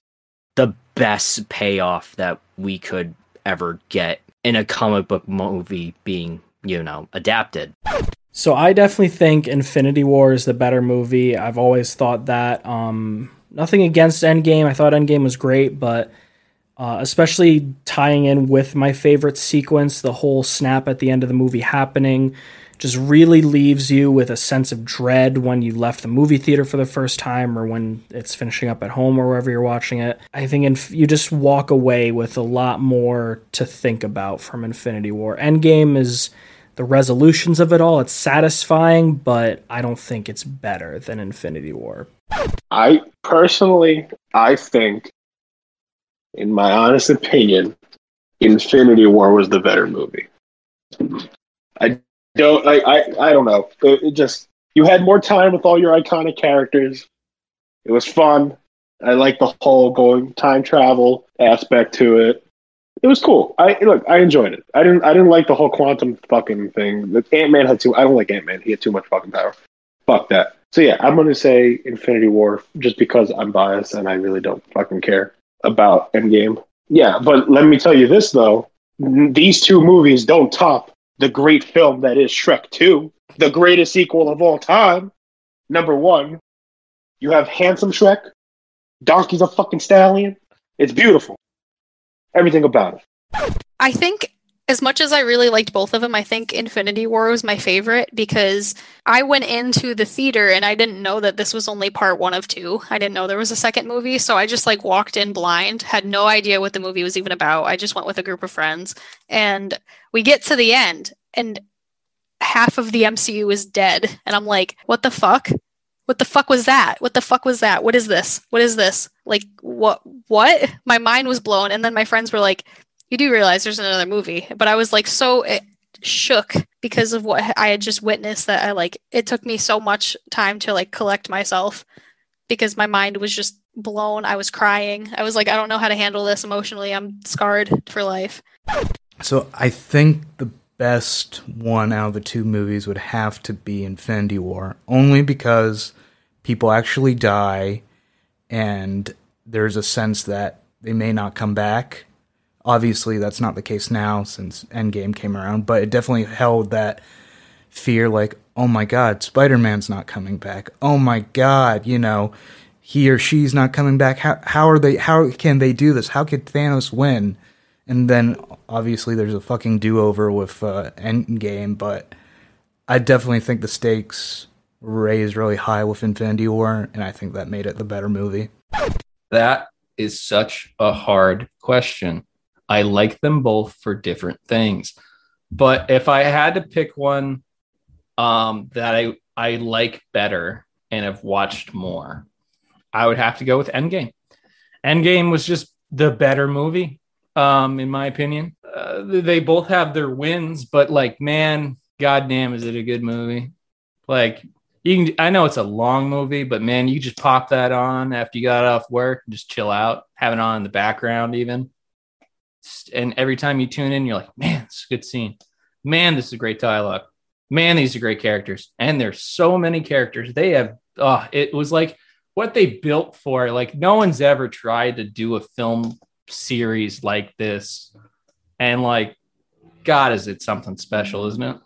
the best payoff that we could ever get in a comic book movie being, you know, adapted. So I definitely think Infinity War is the better movie. I've always thought that. Um, nothing against Endgame. I thought Endgame was great, but Uh, especially tying in with my favorite sequence, the whole snap at the end of the movie happening, just really leaves you with a sense of dread when you left the movie theater for the first time or when it's finishing up at home or wherever you're watching it. I think inf- you just walk away with a lot more to think about from Infinity War. Endgame is the resolutions of it all. It's satisfying, but I don't think it's better than Infinity War. I personally, I think, in my honest opinion, Infinity War was the better movie. I don't, I, I, I don't know. It, it just, you had more time with all your iconic characters. It was fun. I liked the whole going time travel aspect to it. It was cool. I look, I enjoyed it. I didn't, I didn't like the whole quantum fucking thing. That Ant-Man had too. I don't like Ant-Man. He had too much fucking power. Fuck that. So yeah, I'm gonna say Infinity War just because I'm biased and I really don't fucking care about Endgame. Yeah, but let me tell you this, though. These two movies don't top the great film that is Shrek two, the greatest sequel of all time. Number one, you have handsome Shrek. Donkey's a fucking stallion. It's beautiful. Everything about it. I think, as much as I really liked both of them, I think Infinity War was my favorite because I went into the theater and I didn't know that this was only part one of two. I didn't know there was a second movie. So I just like walked in blind, had no idea what the movie was even about. I just went with a group of friends and we get to the end and half of the M C U is dead. And I'm like, what the fuck? What the fuck was that? What the fuck was that? What is this? What is this? Like, what? What? My mind was blown. And then my friends were like, you do realize there's another movie, but I was like so shook because of what I had just witnessed that I like, it took me so much time to like collect myself because my mind was just blown. I was crying. I was like, I don't know how to handle this emotionally. I'm scarred for life. So I think the best one out of the two movies would have to be Infinity War, only because people actually die and there's a sense that they may not come back. Obviously, that's not the case now since Endgame came around, but it definitely held that fear, like, oh my God, Spider-Man's not coming back. Oh my God, you know, he or she's not coming back. How how are they? How can they do this? How could Thanos win? And then obviously there's a fucking do-over with uh, Endgame, but I definitely think the stakes were raised really high with Infinity War, and I think that made it the better movie. That is such a hard question. I like them both for different things, but if I had to pick one um, that I, I like better and have watched more, I would have to go with Endgame. Endgame was just the better movie, um, in my opinion. Uh, they both have their wins, but like, man, goddamn, is it a good movie? Like, you can, I know it's a long movie, but man, you just pop that on after you got off work and just chill out, have it on in the background even. And every time you tune in, you're like, man, this is a good scene. Man, this is great dialogue. Man, these are great characters. And there's so many characters. They have, oh, it was like what they built for. Like, no one's ever tried to do a film series like this. And like, God, is it something special, isn't it?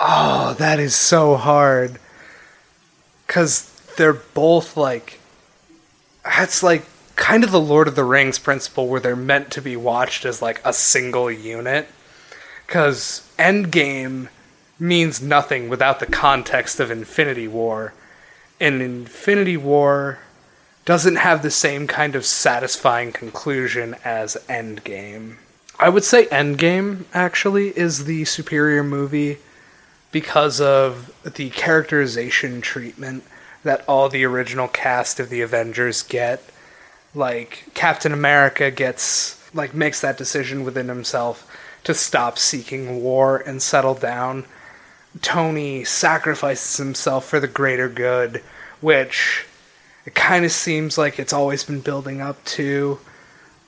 Oh, that is so hard. Because they're both like, that's like, kind of the Lord of the Rings principle where they're meant to be watched as like a single unit, because Endgame means nothing without the context of Infinity War, and Infinity War doesn't have the same kind of satisfying conclusion as Endgame. I would say Endgame actually is the superior movie because of the characterization treatment that all the original cast of the Avengers get. Like, Captain America gets, like, makes that decision within himself to stop seeking war and settle down. Tony sacrifices himself for the greater good, which it kind of seems like it's always been building up to.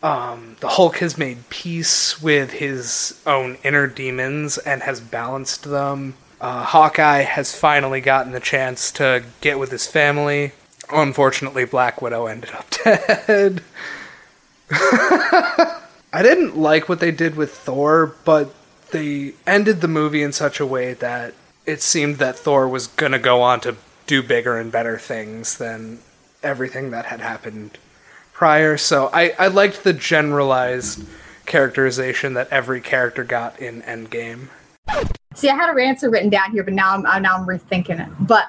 Um, the Hulk has made peace with his own inner demons and has balanced them. Uh, Hawkeye has finally gotten the chance to get with his family. Unfortunately, Black Widow ended up dead. I didn't like what they did with Thor, but they ended the movie in such a way that it seemed that Thor was going to go on to do bigger and better things than everything that had happened prior. So I, I liked the generalized characterization that every character got in Endgame. See, I had an answer written down here, but now I'm, now I'm rethinking it. But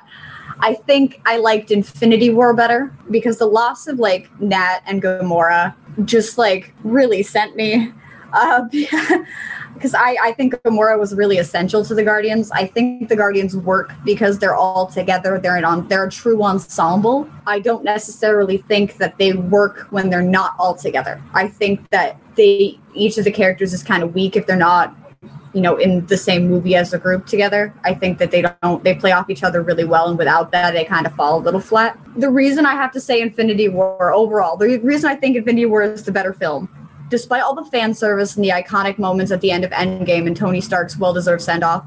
I think I liked Infinity War better because the loss of, like, Nat and Gamora just, like, really sent me up. Because I, I think Gamora was really essential to the Guardians. I think the Guardians work because they're all together. They're an on, they're a true ensemble. I don't necessarily think that they work when they're not all together. I think that they each of the characters is kind of weak if they're not, you know, in the same movie as a group together. I think that they don't, they play off each other really well, and without that, they kind of fall a little flat. The reason I have to say Infinity War overall, the reason I think Infinity War is the better film, despite all the fan service and the iconic moments at the end of Endgame and Tony Stark's well-deserved send-off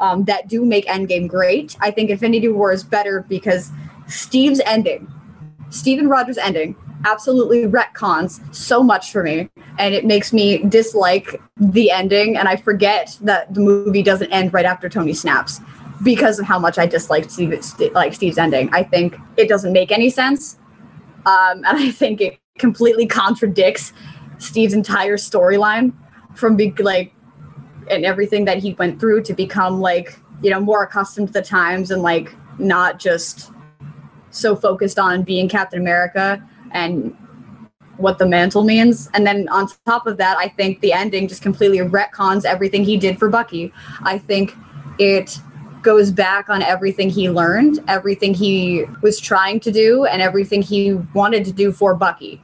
um, that do make Endgame great, I think Infinity War is better because Steve's ending, Steven Rogers' ending, absolutely retcons so much for me, and it makes me dislike the ending, and I forget that the movie doesn't end right after Tony snaps because of how much I disliked Steve, like Steve's ending. I think it doesn't make any sense, um, and I think it completely contradicts Steve's entire storyline from big, like, and everything that he went through to become, like, you know, more accustomed to the times and, like, not just so focused on being Captain America and what the mantle means. And then on top of that, I think the ending just completely retcons everything he did for Bucky. I think it goes back on everything he learned, everything he was trying to do, and everything he wanted to do for Bucky.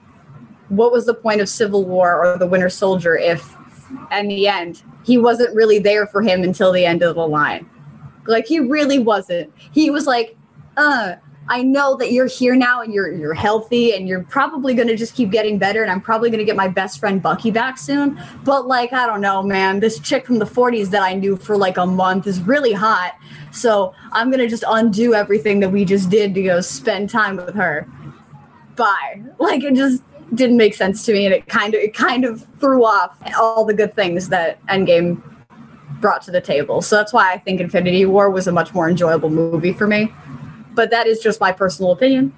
What was the point of Civil War or the Winter Soldier if, in the end, he wasn't really there for him until the end of the line? Like, he really wasn't. He was like, uh... I know that you're here now and you're you're healthy and you're probably going to just keep getting better, and I'm probably going to get my best friend Bucky back soon. But, like, I don't know, man, this chick from the forties that I knew for like a month is really hot. So I'm going to just undo everything that we just did to go spend time with her. bye. Like, it just didn't make sense to me, and it kind of it kind of threw off all the good things that Endgame brought to the table. So that's why I think Infinity War was a much more enjoyable movie for me. But that is just my personal opinion.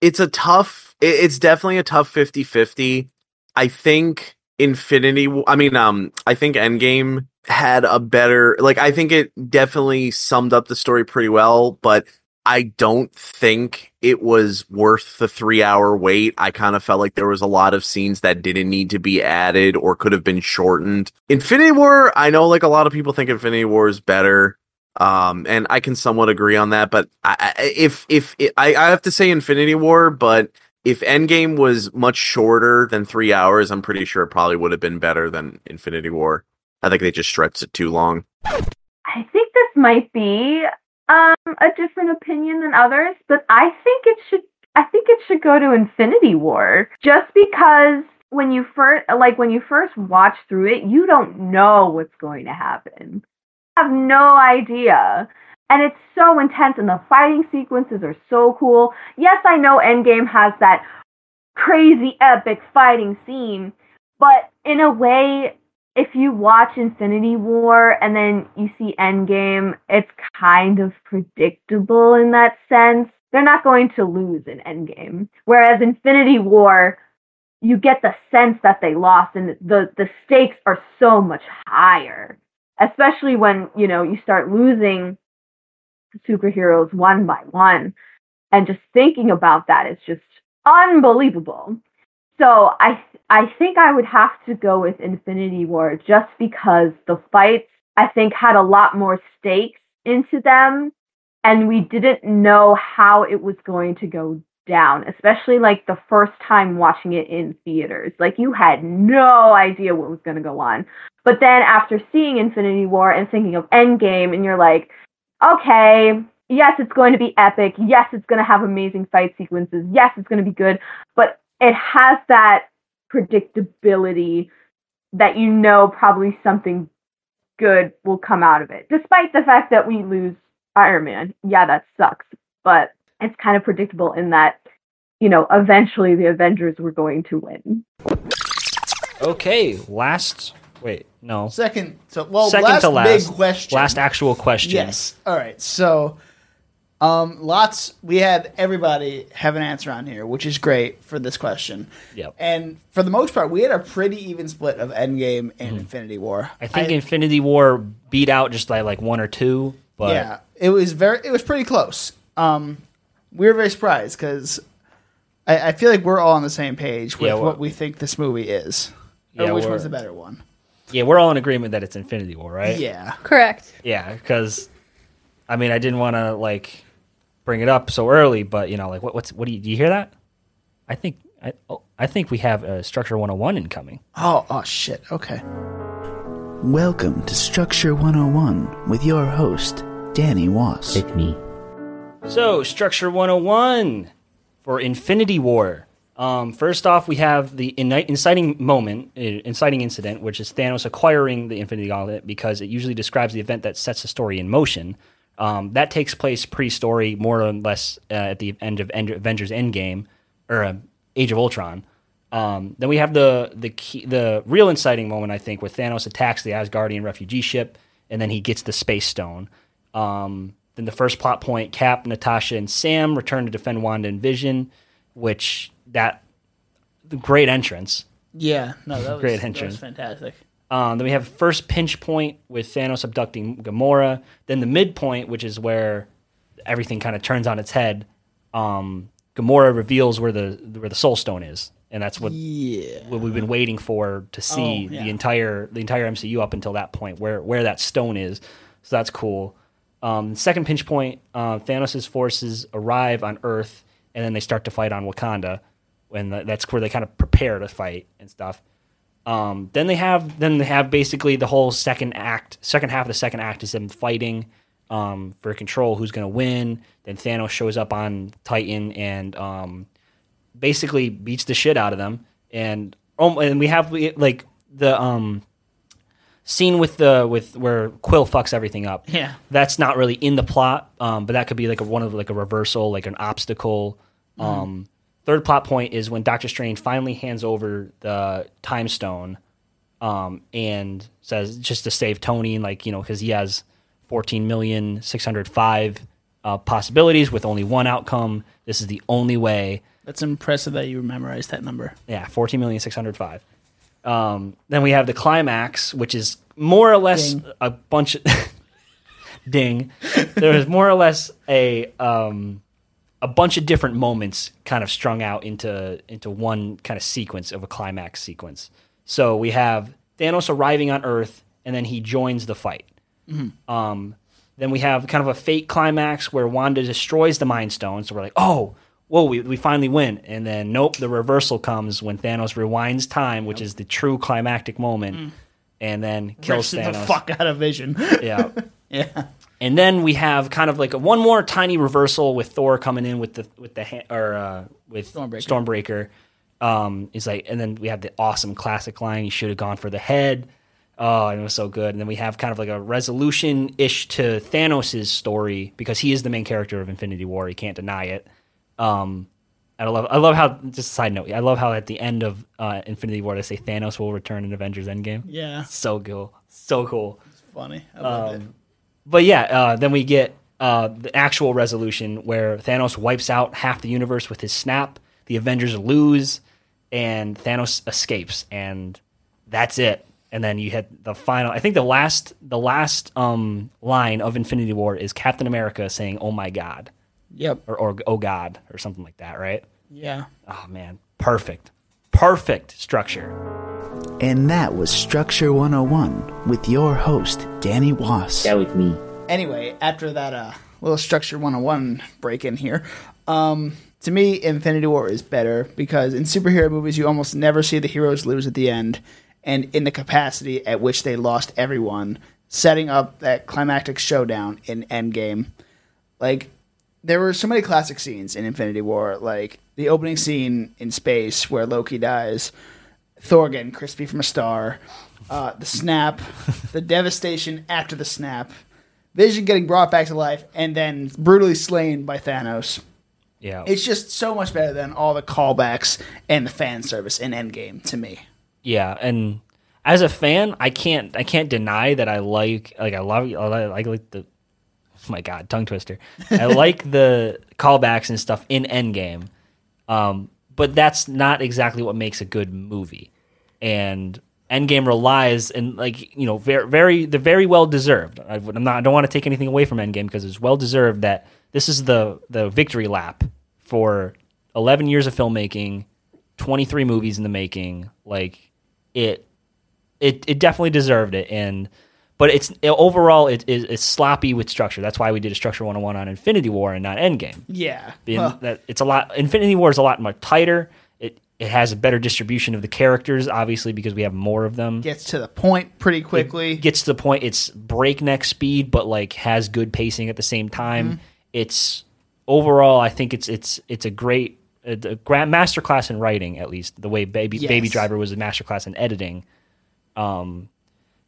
It's a tough, it's definitely a tough fifty-fifty. I think Infinity, I mean, um, I think Endgame had a better, like, I think it definitely summed up the story pretty well, but I don't think it was worth the three hour wait. I kind of felt like there was a lot of scenes that didn't need to be added or could have been shortened. Infinity War, I know, like, a lot of people think Infinity War is better. Um, and I can somewhat agree on that, but I, I, if, if it, I, I have to say Infinity War, but if Endgame was much shorter than three hours, I'm pretty sure it probably would have been better than Infinity War. I think they just stretched it too long. I think this might be um, a different opinion than others, but I think it should, I think it should go to Infinity War, just because when you first, like when you first watch through it, you don't know what's going to happen. Have no idea, and it's so intense, and the fighting sequences are so cool. Yes, I know Endgame has that crazy epic fighting scene, but in a way, if you watch Infinity War and then you see Endgame, it's kind of predictable in that sense. They're not going to lose in Endgame, whereas Infinity War, you get the sense that they lost, and the the stakes are so much higher. Especially when, you know, you start losing superheroes one by one. And just thinking about that is just unbelievable. So I I think I would have to go with Infinity War, just because the fights, I think, had a lot more stakes into them. And we didn't know how it was going to go down, especially like the first time watching it in theaters. Like, you had no idea what was going to go on. But then after seeing Infinity War and thinking of Endgame, and you're like, okay, yes, it's going to be epic. Yes, it's going to have amazing fight sequences. Yes, it's going to be good. But it has that predictability that you know probably something good will come out of it. Despite the fact that we lose Iron Man. Yeah, that sucks. But it's kind of predictable in that, you know, eventually the Avengers were going to win. Okay, last... Wait, no. Second to, well, Second last, to last big question. Last actual question. Yes. All right. So, um, lots, we had everybody have an answer on here, which is great for this question. Yep. And for the most part, we had a pretty even split of Endgame and mm-hmm. Infinity War. I think I, Infinity War beat out just by like one or two. But yeah, it was very, it was pretty close. Um, we were very surprised because I, I feel like we're all on the same page with yeah, what we think this movie is, or yeah, which one's the better one. Yeah, we're all in agreement that it's Infinity War, right? Yeah. Correct. Yeah, because, I mean, I didn't want to, like, bring it up so early, but, you know, like, what, what's, what do you, do you hear that? I think, I, oh, I think we have a Structure one oh one incoming. Oh, oh, shit. Okay. Welcome to Structure one oh one with your host, Danny Wass. Pick me. So, Structure one oh one for Infinity War. Um, first off, we have the inciting moment, inciting incident, which is Thanos acquiring the Infinity Gauntlet, because it usually describes the event that sets the story in motion. Um, that takes place pre-story, more or less uh, at the end of End- Avengers Endgame, or uh, Age of Ultron. Um, then we have the the key, the real inciting moment, I think, where Thanos attacks the Asgardian refugee ship, and then he gets the Space Stone. Um, then the first plot point, Cap, Natasha, and Sam return to defend Wanda and Vision, which... That great entrance. Yeah, no, that was great entrance. That was fantastic. Um, then we have first pinch point with Thanos abducting Gamora. Then the midpoint, which is where everything kind of turns on its head. Um, Gamora reveals where the where the Soul Stone is, and that's what yeah. what we've been waiting for to see oh, yeah. the entire the entire M C U up until that point, where where that stone is. So that's cool. Um, second pinch point, uh, Thanos' forces arrive on Earth, and then they start to fight on Wakanda. And that's where they kind of prepare to fight and stuff. Um, then they have, then they have basically the whole second act, second half of the second act is them fighting um, for control. Who's going to win? Then Thanos shows up on Titan and um, basically beats the shit out of them. And um, and we have like the um, scene with the with where Quill fucks everything up. Yeah, that's not really in the plot, um, but that could be like a, one of like a reversal, like an obstacle. Um, mm. Third plot point is when Doctor Strange finally hands over the Time Stone um, and says just to save Tony, like, you know, because he has fourteen million six hundred five uh, possibilities with only one outcome. This is the only way. That's impressive that you memorized that number. Yeah, fourteen million six hundred five. Um, then we have the climax, which is more or less ding. a bunch of ding. There is more or less a um, a bunch of different moments kind of strung out into into one kind of sequence of a climax sequence. So we have Thanos arriving on Earth, and then he joins the fight. Mm-hmm. Um, then we have kind of a fake climax where Wanda destroys the Mind Stone. So we're like, oh. Whoa, we we finally win. And then, nope, the reversal comes when Thanos rewinds time, which is the true climactic moment, mm. and then kills Rich Thanos. The fuck out of Vision. Yeah. Yeah. And then we have kind of like a, one more tiny reversal with Thor coming in with the with the ha- or uh, with Stormbreaker. Stormbreaker. Um, he's like, and then we have the awesome classic line, "You should have gone for the head." Oh, and it was so good. And then we have kind of like a resolution-ish to Thanos' story, because he is the main character of Infinity War. He can't deny it. Um, I love, I love how, just a side note, I love how at the end of uh, Infinity War, they say Thanos will return in Avengers Endgame. Yeah. So cool. So cool. It's funny. I love um, it. But yeah, uh, then we get uh, the actual resolution where Thanos wipes out half the universe with his snap, the Avengers lose, and Thanos escapes, and that's it. And then you hit the final, I think the last, the last um, line of Infinity War is Captain America saying, "Oh my God." Yep. Or, or oh God, or something like that, right? Yeah. Oh man, perfect. Perfect structure. And that was Structure one oh one with your host, Danny Wass. That was me. Anyway, after that uh, little Structure one oh one break in here, um, to me, Infinity War is better because in superhero movies, you almost never see the heroes lose at the end, and in the capacity at which they lost everyone, setting up that climactic showdown in Endgame. Like, there were so many classic scenes in Infinity War, like the opening scene in space where Loki dies, Thor getting crispy from a star, uh, the snap, the devastation after the snap, Vision getting brought back to life, and then brutally slain by Thanos. Yeah, it's just so much better than all the callbacks and the fan service in Endgame to me. Yeah, and as a fan, I can't I can't deny that I like like I love I like, like the. My God, tongue twister. I like the callbacks and stuff in Endgame, um, but that's not exactly what makes a good movie. And Endgame relies, and like you know, very, very they're very well deserved. I, I'm not, I don't want to take anything away from Endgame because it's well deserved. That this is the the victory lap for eleven years of filmmaking, twenty-three movies in the making. Like it, it, it definitely deserved it. And But it's overall it is it's sloppy with structure. That's why we did a Structure one oh one on Infinity War and not Endgame. Yeah, well. that, it's a lot. Infinity War is a lot more tighter. It it has a better distribution of the characters, obviously, because we have more of them. Gets to the point pretty quickly. It gets to the point. It's breakneck speed, but like has good pacing at the same time. Mm-hmm. It's overall, I think it's it's it's a great a, a grand masterclass in writing, at least the way Baby yes. Baby Driver was a masterclass in editing. Um.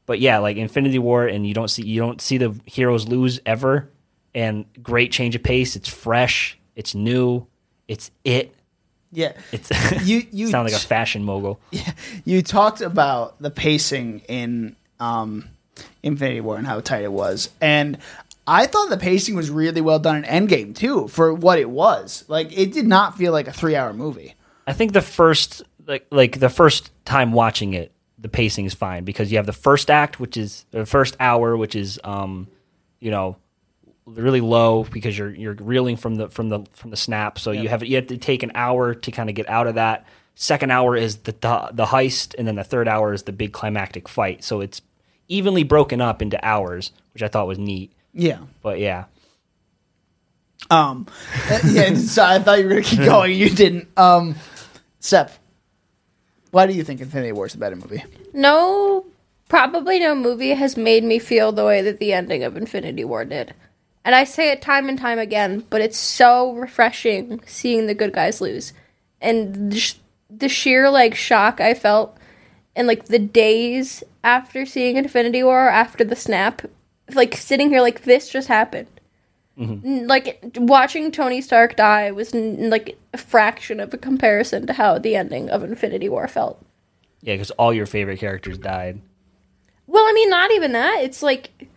But yeah, like Infinity War, and you don't see you don't see the heroes lose ever, and great change of pace. It's fresh, it's new, it's it. Yeah, it's you. You sound like a fashion mogul. Yeah, you talked about the pacing in um, Infinity War and how tight it was, and I thought the pacing was really well done in Endgame too for what it was. Like it did not feel like a three-hour movie. I think the first like like the first time watching it, the pacing is fine because you have the first act, which is the first hour, which is, um, you know, really low because you're you're reeling from the from the from the snap. So yep. you have you have to take an hour to kind of get out of that. Second hour is the, the the heist, and then the third hour is the big climactic fight. So it's evenly broken up into hours, which I thought was neat. Yeah, but yeah, um, yeah. So I thought you were gonna keep going, you didn't. Um, Seth. Why do you think Infinity War is a better movie? No, probably no movie has made me feel the way that the ending of Infinity War did. And I say it time and time again, but it's so refreshing seeing the good guys lose. And the, sh- the sheer, like, shock I felt in, like, the days after seeing Infinity War, after the snap, like, sitting here like, this just happened. Mm-hmm. Like, watching Tony Stark die was like a fraction of a comparison to how the ending of Infinity War felt. Yeah, because all your favorite characters died. Well, I mean, not even that. It's like...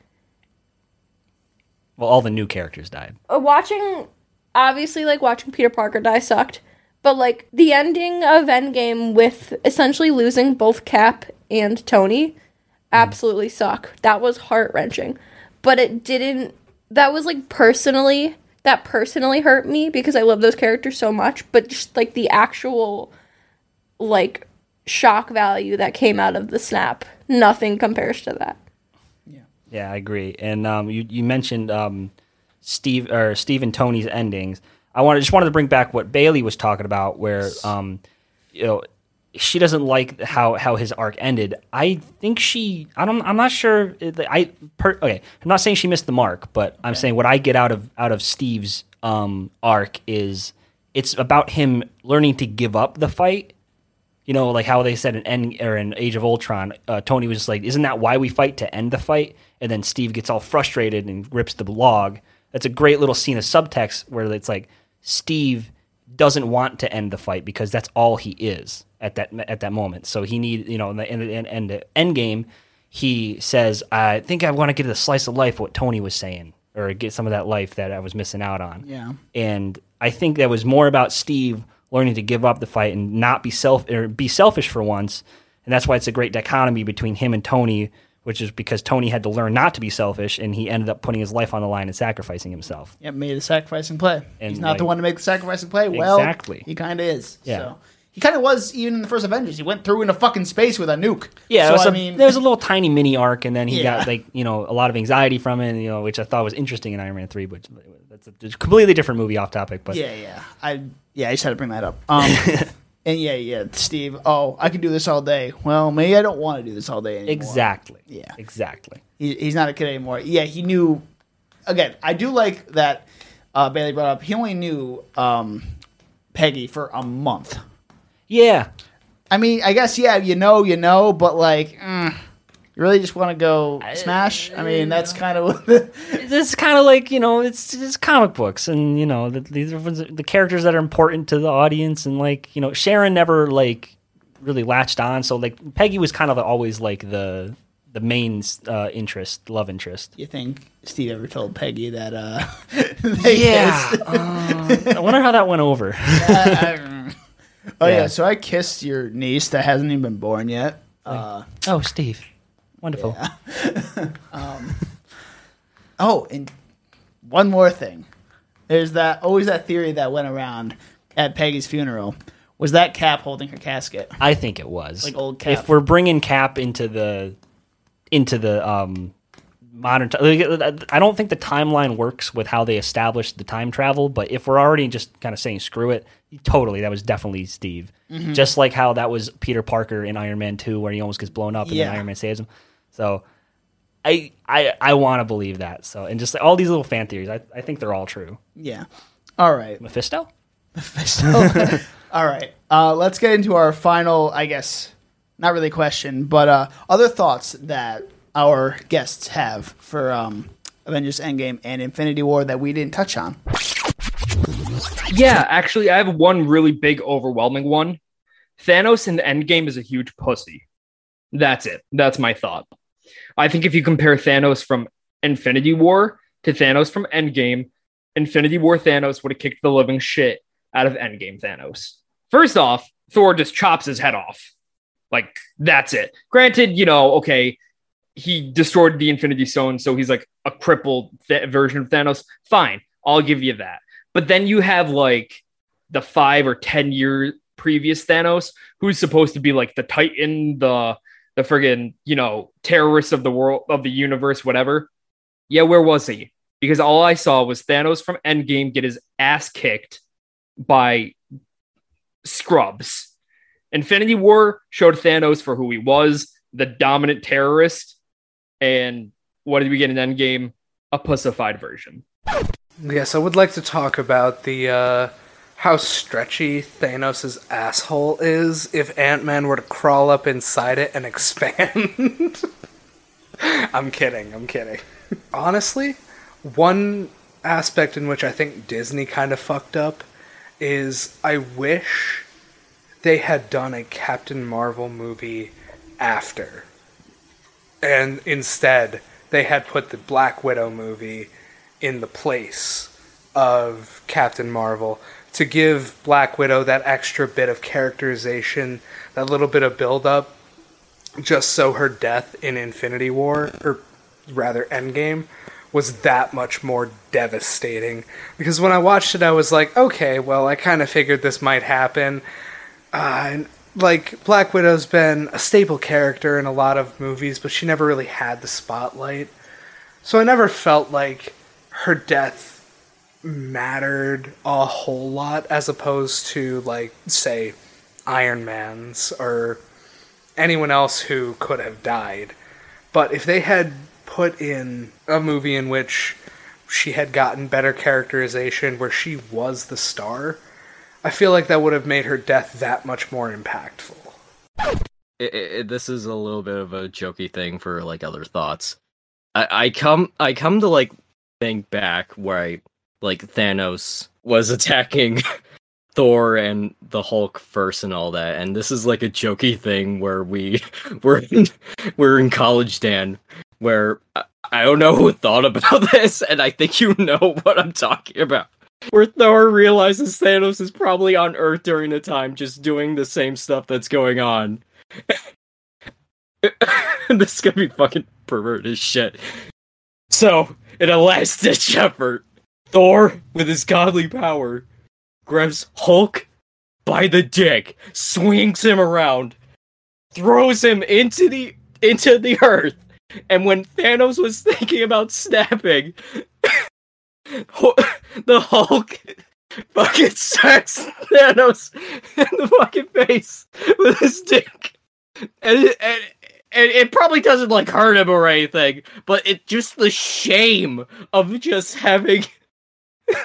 Well, all the new characters died. Watching... Obviously, like, watching Peter Parker die sucked. But, like, the ending of Endgame with essentially losing both Cap and Tony absolutely suck. That was heart-wrenching. But it didn't... That was, like, personally... That personally hurt me because I love those characters so much. But just, like, the actual, like, shock value that came out of the snap, nothing compares to that. Yeah, yeah, I agree. And um, you, you mentioned... Um... Steve or Steve and Tony's endings. I wanted just wanted to bring back what Bailey was talking about, where um, you know, she doesn't like how, how his arc ended. I think she. I don't. I'm not sure. I per, okay. I'm not saying she missed the mark, but okay. I'm saying what I get out of out of Steve's um, arc is it's about him learning to give up the fight. You know, like how they said in End or in Age of Ultron, uh, Tony was just like, "Isn't that why we fight, to end the fight?" And then Steve gets all frustrated and rips the log. That's a great little scene of subtext where it's like Steve doesn't want to end the fight because that's all he is at that at that moment. So he need you know in the end in, in the end game, he says, "I think I want to get a slice of life." What Tony was saying, or get some of that life that I was missing out on. Yeah, and I think that was more about Steve learning to give up the fight and not be self or be selfish for once. And that's why it's a great dichotomy between him and Tony. Which is because Tony had to learn not to be selfish, and he ended up putting his life on the line and sacrificing himself. Yeah, made the sacrifice and play. And he's not like, the one to make the sacrifice and play. Well, exactly. He kind of is. Yeah. So. He kind of was even in the first Avengers. He went through into fucking space with a nuke. Yeah, so, was I a, mean... there was a little tiny mini arc, and then he yeah. got like you know a lot of anxiety from it, you know, which I thought was interesting in Iron Man three, but that's a completely different movie off topic. But Yeah, yeah. I yeah, I just had to bring that up. Um And yeah, yeah, Steve, oh, I can do this all day. Well, maybe I don't want to do this all day anymore. Exactly. Yeah. Exactly. He, he's not a kid anymore. Yeah, he knew. Again, I do like that uh, Bailey brought up. He only knew um, Peggy for a month. Yeah. I mean, I guess, yeah, you know, you know, but like, mm, you really just want to go I, smash? I, I mean, that's kind of. It's kind of like, you know, it's it's comic books, and you know, the, these are the characters that are important to the audience, and like, you know, Sharon never like really latched on, so like Peggy was kind of always like the the main uh, interest, love interest. You think Steve ever told Peggy that? Uh, yeah. uh, I wonder how that went over. uh, oh yeah. yeah, so I kissed your niece that hasn't even been born yet. Uh, oh, Steve. Wonderful. Yeah. um, oh, and one more thing. There's that always that theory that went around at Peggy's funeral. Was that Cap holding her casket? I think it was. Like old Cap. If we're bringing Cap into the into the um, modern t- I don't think the timeline works with how they established the time travel, but if we're already just kind of saying screw it, totally, that was definitely Steve. Mm-hmm. Just like how that was Peter Parker in Iron Man two where he almost gets blown up and yeah. then Iron Man saves him. So I I, I want to believe that. So and just like, all these little fan theories, I, I think they're all true. Yeah. All right. Mephisto? Mephisto. All right. Uh, let's get into our final, I guess, not really question, but uh, other thoughts that our guests have for um, Avengers Endgame and Infinity War that we didn't touch on. Yeah, actually, I have one really big, overwhelming one. Thanos in the Endgame is a huge pussy. That's it. That's my thought. I think if you compare Thanos from Infinity War to Thanos from Endgame, Infinity War Thanos would have kicked the living shit out of Endgame Thanos. First off, Thor just chops his head off. Like, that's it. Granted, you know, okay, he destroyed the Infinity Stone, so he's like a crippled th- version of Thanos. Fine, I'll give you that. But then you have like the five or ten year previous Thanos, who's supposed to be like the Titan, the the friggin', you know, terrorist of the world, of the universe, whatever. Yeah, where was he? Because all I saw was Thanos from Endgame get his ass kicked by scrubs. Infinity War showed Thanos for who he was, the dominant terrorist. And what did we get in Endgame? A pussified version. Yes, I would like to talk about the uh, how stretchy Thanos' asshole is if Ant-Man were to crawl up inside it and expand. I'm kidding, I'm kidding. Honestly, one aspect in which I think Disney kind of fucked up is I wish they had done a Captain Marvel movie after. And instead, they had put the Black Widow movie in the place of Captain Marvel to give Black Widow that extra bit of characterization, that little bit of build-up, just so her death in Infinity War, or rather Endgame, was that much more devastating. Because when I watched it, I was like, okay, well, I kind of figured this might happen. Uh, and, like, Black Widow's been a staple character in a lot of movies, but she never really had the spotlight. So I never felt like her death mattered a whole lot, as opposed to, like, say, Iron Man's or anyone else who could have died. But if they had put in a movie in which she had gotten better characterization, where she was the star, I feel like that would have made her death that much more impactful. It, it, this is a little bit of a jokey thing for, like, other thoughts. I, I come I come to, like, think back where I, like, Thanos was attacking Thor and the Hulk first and all that, and this is, like, a jokey thing where we we're in, we're in college, Dan, where I, I don't know who thought about this, and I think you know what I'm talking about. Where Thor realizes Thanos is probably on Earth during the time, just doing the same stuff that's going on. This is gonna be fucking pervert as shit. So, in a last-ditch effort, Thor, with his godly power, grabs Hulk by the dick, swings him around, throws him into the into the Earth, and when Thanos was thinking about snapping, the Hulk fucking sacks Thanos in the fucking face with his dick. And it, and, and it probably doesn't, like, hurt him or anything, but it just the shame of just having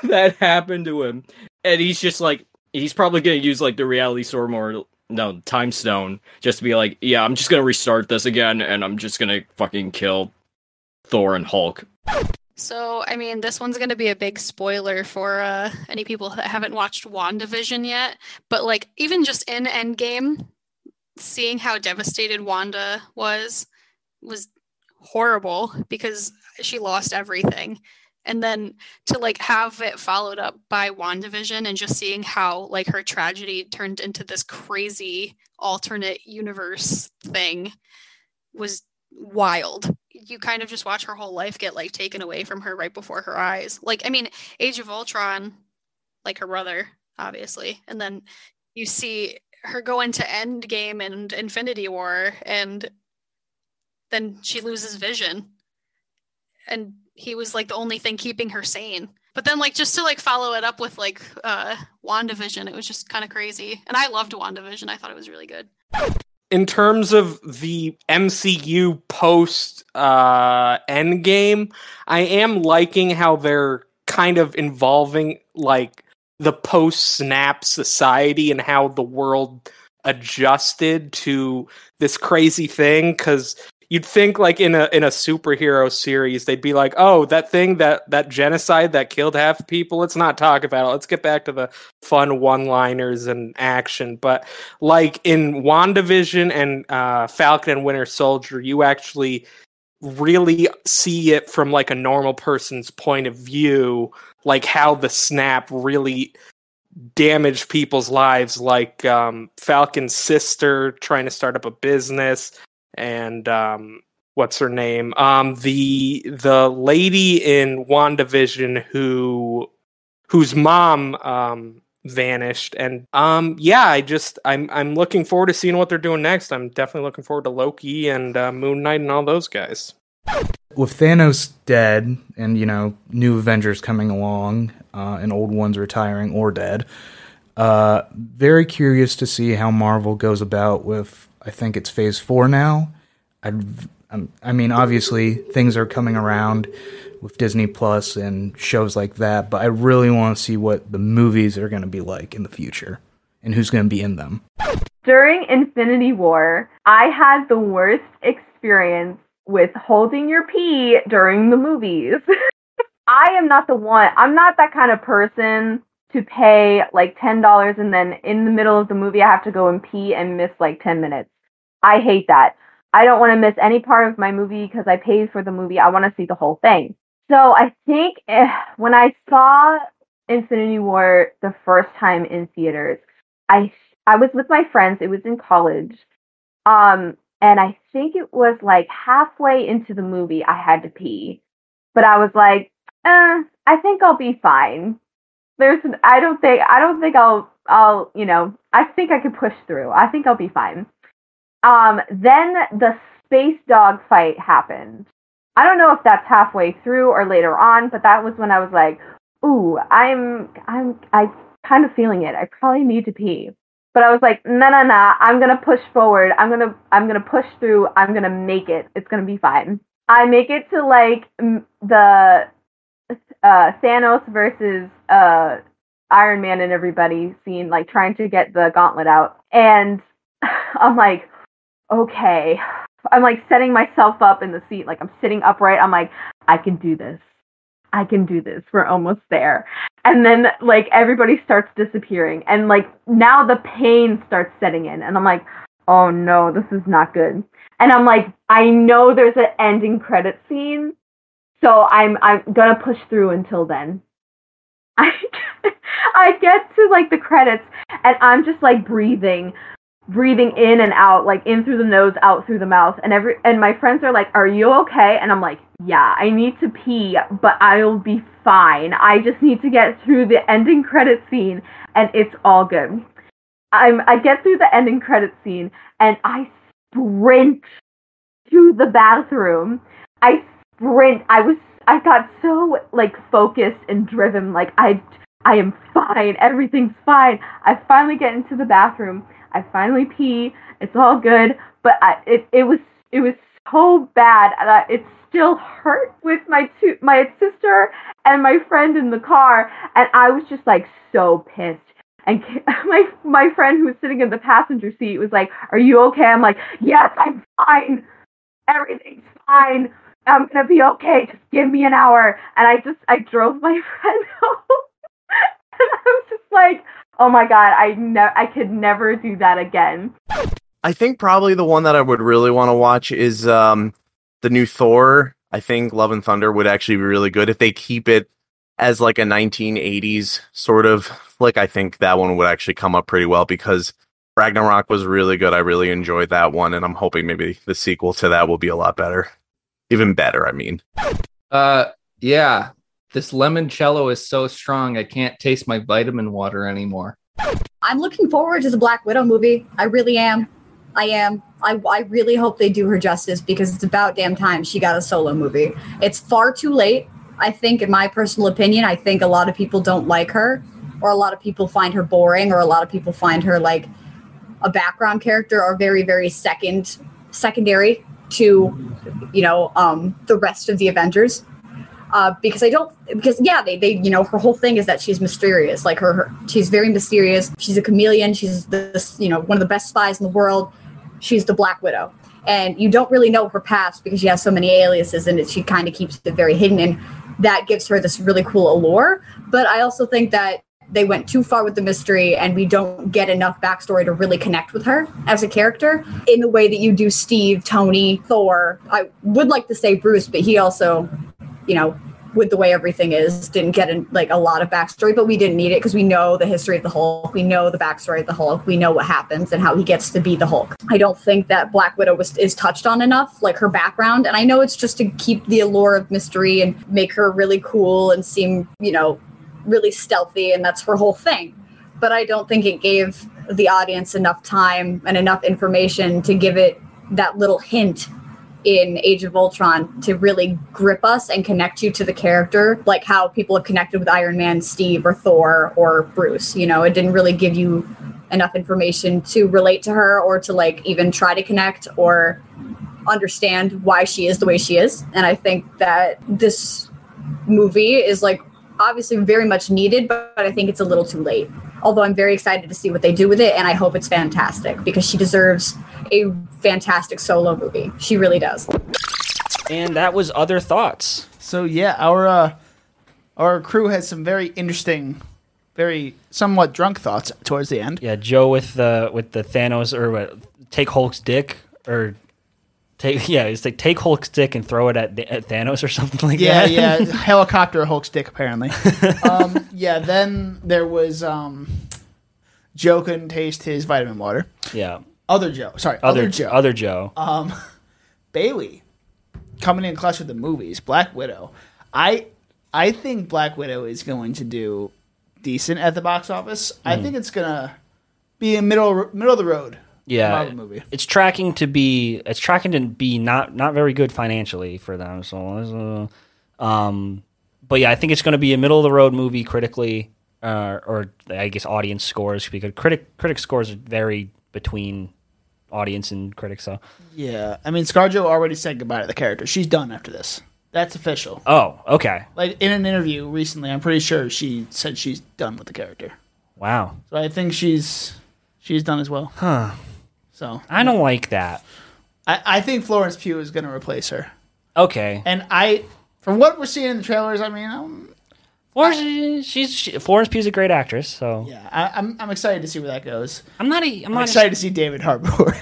that happen to him. And he's just like, he's probably gonna use, like, the reality storm or, no, time stone, just to be like, yeah, I'm just gonna restart this again, and I'm just gonna fucking kill Thor and Hulk. So, I mean, this one's going to be a big spoiler for uh, any people that haven't watched WandaVision yet. But, like, even just in Endgame, seeing how devastated Wanda was, was horrible because she lost everything. And then to, like, have it followed up by WandaVision and just seeing how, like, her tragedy turned into this crazy alternate universe thing was wild. You kind of just watch her whole life get, like, taken away from her right before her eyes. Like, I mean, Age of Ultron, like, her brother, obviously. And then you see her go into Endgame and Infinity War, and then she loses Vision. And he was, like, the only thing keeping her sane. But then, like, just to, like, follow it up with, like, uh, WandaVision, it was just kind of crazy. And I loved WandaVision. I thought it was really good. In terms of the M C U post uh, Endgame, I am liking how they're kind of involving, like, the post-snap society and how the world adjusted to this crazy thing. Because you'd think, like, in a in a superhero series, they'd be like, "Oh, that thing that that genocide that killed half the people. Let's not talk about it. Let's get back to the fun one-liners and action." But, like, in WandaVision and uh, Falcon and Winter Soldier, you actually really see it from, like, a normal person's point of view, like how the snap really damaged people's lives. Like um, Falcon's sister trying to start up a business. And um, what's her name? Um, the the lady in WandaVision who whose mom um, vanished. And um, yeah, I just I'm I'm looking forward to seeing what they're doing next. I'm definitely looking forward to Loki and uh, Moon Knight and all those guys. With Thanos dead, and, you know, new Avengers coming along, uh, and old ones retiring or dead, uh, very curious to see how Marvel goes about with. I think it's phase four now. I'd, I'm, I mean, obviously, things are coming around with Disney Plus and shows like that, but I really want to see what the movies are going to be like in the future and who's going to be in them. During Infinity War, I had the worst experience with holding your pee during the movies. I am not the one. I'm not that kind of person to pay like ten dollars and then in the middle of the movie I have to go and pee and miss like ten minutes. I hate that. I don't want to miss any part of my movie because I paid for the movie. I want to see the whole thing. So I think if, when I saw Infinity War the first time in theaters, I I was with my friends. It was in college. Um, and I think it was like halfway into the movie I had to pee. But I was like, eh, I think I'll be fine. There's an, I don't think I don't think I'll I'll, you know, I think I could push through. I think I'll be fine. Um, then the space dog fight happened. I don't know if that's halfway through or later on, but that was when I was like, ooh, I'm I'm I kind of feeling it. I probably need to pee. But I was like, no, no, no, I'm gonna push forward. I'm gonna I'm gonna push through. I'm gonna make it. It's gonna be fine. I make it to like the uh, Thanos versus uh, Iron Man and everybody scene, like trying to get the gauntlet out, and I'm like, okay. I'm like setting myself up in the seat, like I'm sitting upright. I'm like, I can do this. I can do this. We're almost there. And then like everybody starts disappearing, and like now the pain starts setting in, and I'm like, oh no, this is not good. And I'm like, I know there's an ending credit scene, so I'm I'm gonna push through until then. I I get to like the credits, and I'm just like breathing. breathing in and out, like in through the nose, out through the mouth, and every and my friends are like, are you okay? And I'm like, yeah, I need to pee, but I'll be fine. I just need to get through the ending credit scene and it's all good. I'm I get through the ending credit scene and I sprint to the bathroom. I sprint. I was I got so like focused and driven, like I I am fine. Everything's fine. I finally get into the bathroom. I finally pee. It's all good, but I, it it was it was so bad that it still hurt with my two my sister and my friend in the car, and I was just like so pissed. And my my friend who was sitting in the passenger seat was like, "Are you okay?" I'm like, "Yes, I'm fine. Everything's fine. I'm gonna be okay. Just give me an hour." And I just I drove my friend home, and I was just like, oh my god, I ne- I could never do that again. I think probably the one that I would really want to watch is um, the new Thor. I think Love and Thunder would actually be really good if they keep it as like a nineteen eighties sort of flick. I think that one would actually come up pretty well because Ragnarok was really good. I really enjoyed that one, and I'm hoping maybe the sequel to that will be a lot better. Even better, I mean. Uh, yeah. This limoncello is so strong, I can't taste my vitamin water anymore. I'm looking forward to the Black Widow movie. I really am. I am. I, I really hope they do her justice because it's about damn time she got a solo movie. It's far too late, I think, in my personal opinion. I think a lot of people don't like her, or a lot of people find her boring, or a lot of people find her like a background character or very, very second, secondary to, you know, um, the rest of the Avengers. Uh, because I don't, because yeah, they, they, you know, her whole thing is that she's mysterious. Like her, her she's very mysterious. She's a chameleon. She's this, you know, one of the best spies in the world. She's the Black Widow, and you don't really know her past because she has so many aliases, and it, she kind of keeps it very hidden, and that gives her this really cool allure. But I also think that they went too far with the mystery, and we don't get enough backstory to really connect with her as a character in the way that you do Steve, Tony, Thor. I would like to say Bruce, but he also, you know, with the way everything is, didn't get in, like a lot of backstory, but we didn't need it because we know the history of the Hulk. We know the backstory of the Hulk. We know what happens and how he gets to be the Hulk. I don't think that Black Widow was, is touched on enough, like her background. And I know it's just to keep the allure of mystery and make her really cool and seem, you know, really stealthy. And that's her whole thing. But I don't think it gave the audience enough time and enough information to give it that little hint in Age of Ultron to really grip us and connect you to the character, like how people have connected with Iron Man, Steve, or Thor, or Bruce. You know, it didn't really give you enough information to relate to her or to like even try to connect or understand why she is the way she is. And I think that this movie is like obviously very much needed, but I think it's a little too late. Although I'm very excited to see what they do with it, and I hope it's fantastic because she deserves a fantastic solo movie. She really does. And that was Other Thoughts. So yeah, our uh, our crew has some very interesting, very somewhat drunk thoughts towards the end. Yeah, Joe with the with the Thanos or what, take Hulk's dick or take yeah, it's like take Hulk's dick and throw it at, the, at Thanos or something like yeah, that. Yeah, yeah, helicopter Hulk's dick apparently. um, yeah, then there was um, Joe couldn't taste his vitamin water. Yeah, other Joe, sorry, other, other Joe, other Joe. Um, Bailey coming in clutch with the movies, Black Widow. I I think Black Widow is going to do decent at the box office. Mm. I think it's gonna be a middle middle of the road. Yeah, Marvel movie. It's tracking to be it's tracking to be not, not very good financially for them. So, um, but yeah, I think it's going to be a middle of the road movie critically, uh, or I guess audience scores because critic critic scores vary between audience and critics. So yeah, I mean, ScarJo already said goodbye to the character. She's done after this. That's official. Oh, okay. Like in an interview recently, I'm pretty sure she said she's done with the character. Wow. So I think she's she's done as well. Huh. So I don't like that. I, I think Florence Pugh is going to replace her. Okay. And I, from what we're seeing in the trailers, I mean, I'm, Florence, I, she's she, Florence Pugh's a great actress. So yeah, I, I'm I'm excited to see where that goes. I'm not. A, I'm, I'm not excited a, to see David Harbour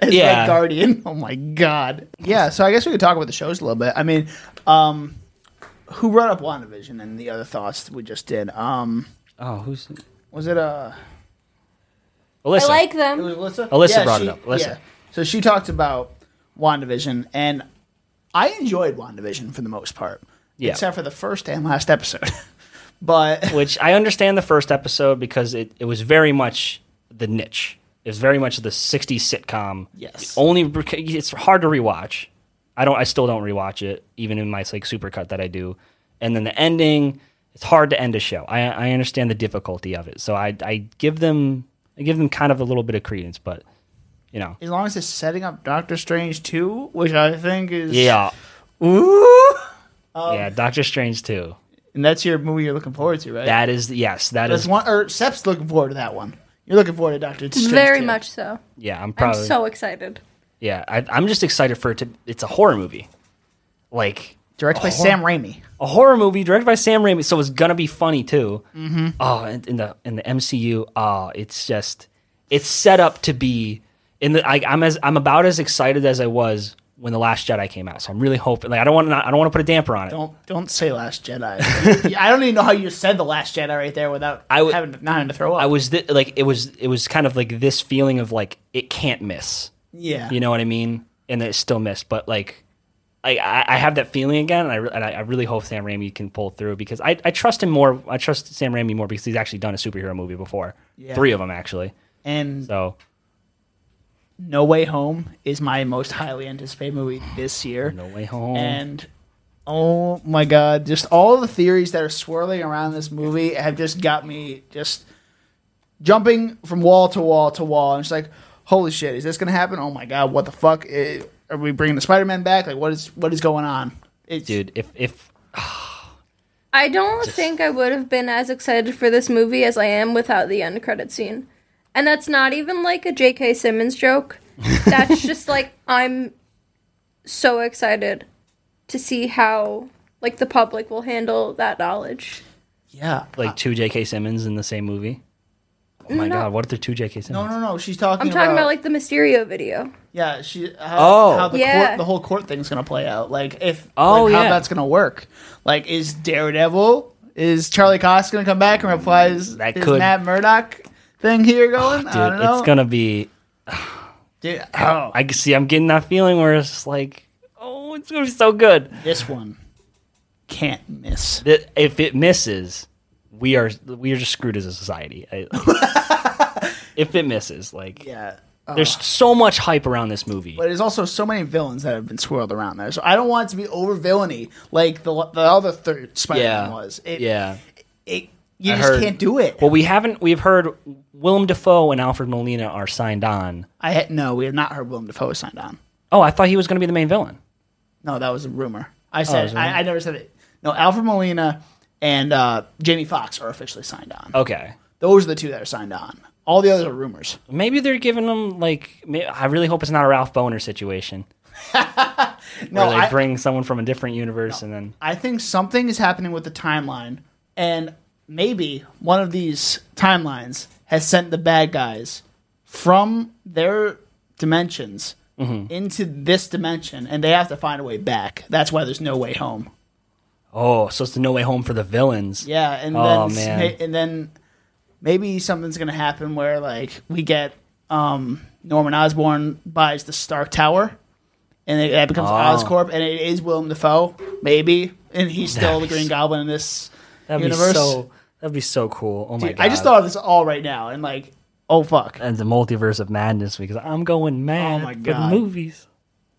as yeah. Guardian. Oh my god. Yeah. So I guess we could talk about the shows a little bit. I mean, um, who brought up WandaVision and the other thoughts we just did? Um, oh, who's was it? Uh. Alyssa. I like them. It was Alyssa Alyssa yeah, brought she, it up. Alyssa. Yeah. So she talked about WandaVision, and I enjoyed WandaVision for the most part, yeah. except for the first and last episode. But which I understand the first episode because it, it was very much the niche. It was very much the sixties sitcom. Yes. It only it's hard to rewatch. I don't. I still don't rewatch it, even in my like supercut that I do. And then the ending, it's hard to end a show. I I understand the difficulty of it, so I I give them. I give them kind of a little bit of credence, but, you know. As long as it's setting up Doctor Strange two, which I think is... Yeah. Ooh! Um, yeah, Doctor Strange two. And that's your movie you're looking forward to, right? That is, yes, that There's is... one. Or Sepp's looking forward to that one. You're looking forward to Doctor Strange Very two. Much so. Yeah, I'm probably... I'm so excited. Yeah, I, I'm just excited for it to... It's a horror movie. Like... Directed by horror, Sam Raimi. A horror movie directed by Sam Raimi, so it's gonna be funny too. Mm-hmm. Oh, and in the in the M C U, oh, it's just it's set up to be. In the, I, I'm as I'm about as excited as I was when the Last Jedi came out. So I'm really hoping. Like I don't want to I don't want to put a damper on it. Don't don't say Last Jedi. I don't even know how you said the Last Jedi right there without I w- having not having to throw up. I was th- like it was it was kind of like this feeling of like it can't miss. Yeah, you know what I mean. And it still missed, but like. I, I have that feeling again, and I, and I really hope Sam Raimi can pull through because I, I trust him more. I trust Sam Raimi more because he's actually done a superhero movie before, yeah. three of them actually. And so, No Way Home is my most highly anticipated movie this year. No Way Home, and oh my god, just all the theories that are swirling around this movie have just got me just jumping from wall to wall to wall. I'm just like, holy shit, is this gonna happen? Oh my god, what the fuck? It, Are we bringing the Spider-Man back? Like, what is what is going on? It's, Dude, if... if oh, I don't just... think I would have been as excited for this movie as I am without the end credit scene. And that's not even, like, a J K Simmons joke. That's just, like, I'm so excited to see how, like, the public will handle that knowledge. Yeah. Like, two J K Simmons in the same movie? Oh, my no. God. What if they're two J K Simmons? No, no, no. She's talking I'm about... I'm talking about, like, the Mysterio video. Yeah, she. How, oh, how the, yeah. court, the whole court thing's gonna play out. Like if, oh, like how yeah. that's gonna work. Like, is Daredevil, is Charlie Cox gonna come back and reply? Is, that is could... Matt Murdock thing here going? Oh, dude, I don't know. It's gonna be. Dude, oh. I can see. I'm getting that feeling where it's just like, oh, it's gonna be so good. This one can't miss. If it misses, we are we are just screwed as a society. If it misses, like yeah. There's so much hype around this movie. But there's also so many villains that have been swirled around there. So I don't want it to be over-villainy like the, the other third Spider-Man yeah. was. It, yeah. It, you I just heard, can't do it. Well, we haven't... We've heard Willem Dafoe and Alfred Molina are signed on. I had, No, we have not heard Willem Dafoe is signed on. Oh, I thought he was going to be the main villain. No, that was a rumor. I said... Oh, I, I never said it. No, Alfred Molina and uh, Jamie Foxx are officially signed on. Okay. Those are the two that are signed on. All the others are rumors. Maybe they're giving them, like, I really hope it's not a Ralph Boner situation. No, where they I, bring someone from a different universe, no, and then I think something is happening with the timeline, and maybe one of these timelines has sent the bad guys from their dimensions mm-hmm. into this dimension, and they have to find a way back. That's why there's no way home. Oh, so it's the no way home for the villains. Yeah, and oh, then man. and then maybe something's gonna happen where like we get um, Norman Osborn buys the Stark Tower. And it, that becomes oh. Oscorp, and it is Willem Dafoe, maybe, and he's still that'd the Green so, Goblin in this that'd universe. Be so, that'd be so cool. Oh my Dude, god! I just thought of this all right now, and like, oh fuck! And the multiverse of madness because I'm going mad. Oh my god! For the movies,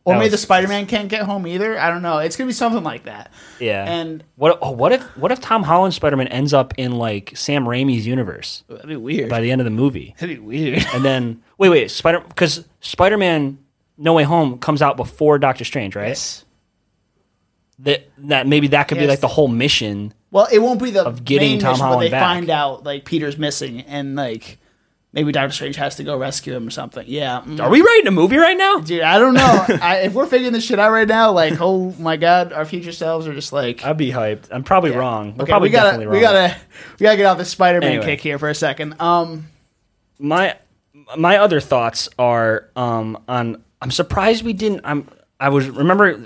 or that maybe was, the Spider-Man can't get home either. I don't know. It's gonna be something like that. Yeah. And what? Oh, what if? What if Tom Holland's Spider-Man ends up in like Sam Raimi's universe? That'd be weird. By the end of the movie, that'd be weird. And then wait, wait, Spider because Spider-Man. No Way Home comes out before Doctor Strange, right? Yes. That that maybe that could yes. be like the whole mission. Well, it won't be the of getting main Tom mission, Holland but they back. Find out like Peter's missing and like maybe Doctor Strange has to go rescue him or something. Yeah. Mm. Are we writing a movie right now? Dude, I don't know. I, if we're figuring this shit out right now, like, oh my god, our future selves are just like I'd be hyped. I'm probably yeah. wrong. We're okay, probably we gotta, definitely wrong. We gotta we gotta get off the Spider-Man anyway. Kick here for a second. Um my my other thoughts are um on I'm surprised we didn't. I'm. I was remember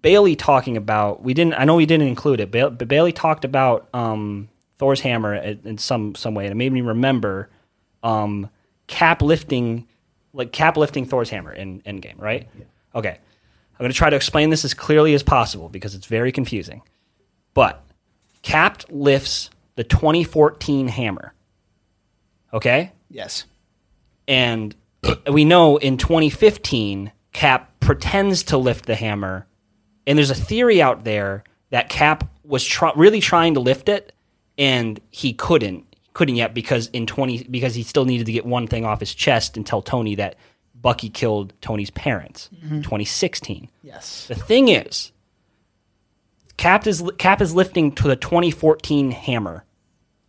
Bailey talking about we didn't. I know we didn't include it, but Bailey talked about um, Thor's hammer in some some way, and it made me remember um, Cap lifting, like Cap lifting Thor's hammer in Endgame, right? Yeah. Okay, I'm gonna try to explain this as clearly as possible because it's very confusing. But Cap lifts the twenty fourteen hammer. Okay. Yes. And. We know in twenty fifteen, Cap pretends to lift the hammer, and there's a theory out there that Cap was tr- really trying to lift it, and he couldn't, couldn't yet because in twenty because he still needed to get one thing off his chest and tell Tony that Bucky killed Tony's parents mm-hmm. in twenty sixteen. Yes. The thing is, Cap is Cap is lifting to the twenty fourteen hammer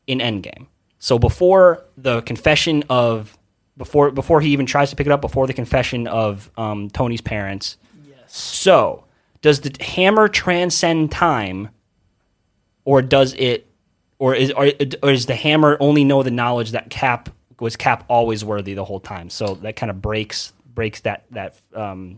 in Endgame. So before the confession of Before before he even tries to pick it up, before the confession of um, Tony's parents. Yes. So, does the hammer transcend time, or does it, or is or, or is the hammer only know the knowledge that Cap was Cap always worthy the whole time? So that kind of breaks breaks that that um,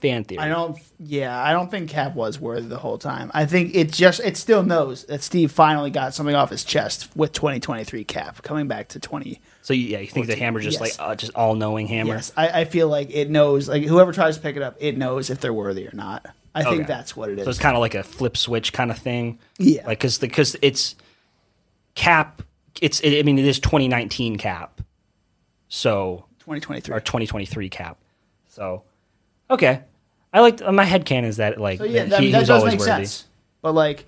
fan theory. I don't. Yeah, I don't think Cap was worthy the whole time. I think it just it still knows that Steve finally got something off his chest with twenty twenty-three Cap coming back to twenty. So yeah, you think the hammer just yes. like uh, just all knowing hammer? Yes, I, I feel like it knows. Like whoever tries to pick it up, it knows if they're worthy or not. I okay. think that's what it is. So it's kind of like a flip switch kind of thing. Yeah, like because because it's Cap. It's it, I mean it is twenty nineteen Cap. So twenty twenty-three or twenty twenty-three Cap. So okay, I like uh, my headcanon is that like so, yeah, that, that, he, that he was does always make worthy. Sense. But like,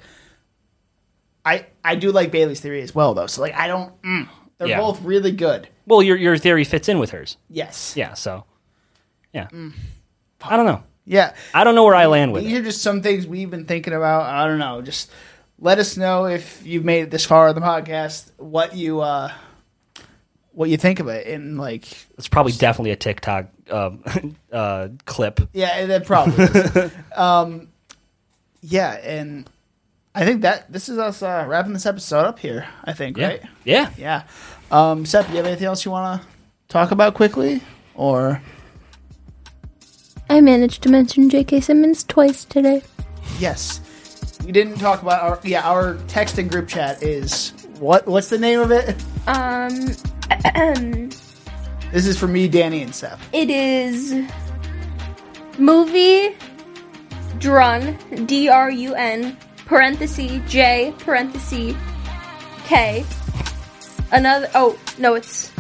I I do like Bailey's theory as well though. So like I don't. Mm. They're yeah. both really good. Well, your your theory fits in with hers. Yes. Yeah, so. Yeah. Mm. I don't know. Yeah. I don't know where I land with These it. These are just some things we've been thinking about. I don't know. Just let us know if you've made it this far in the podcast, what you uh, what you think of it. And like, it's probably just, definitely a TikTok uh, uh, clip. Yeah, that probably is. um, yeah, and... I think that this is us uh, wrapping this episode up here, I think, yeah. right? Yeah. Yeah. Um, Seth, do you have anything else you want to talk about quickly? Or I managed to mention J K Simmons twice today. Yes. We didn't talk about our... Yeah, our text and group chat is... what? What's the name of it? Um. This is for me, Danny, and Seth. It is... Movie... Drun. D R U N... parenthesis J parenthesis K another oh no it's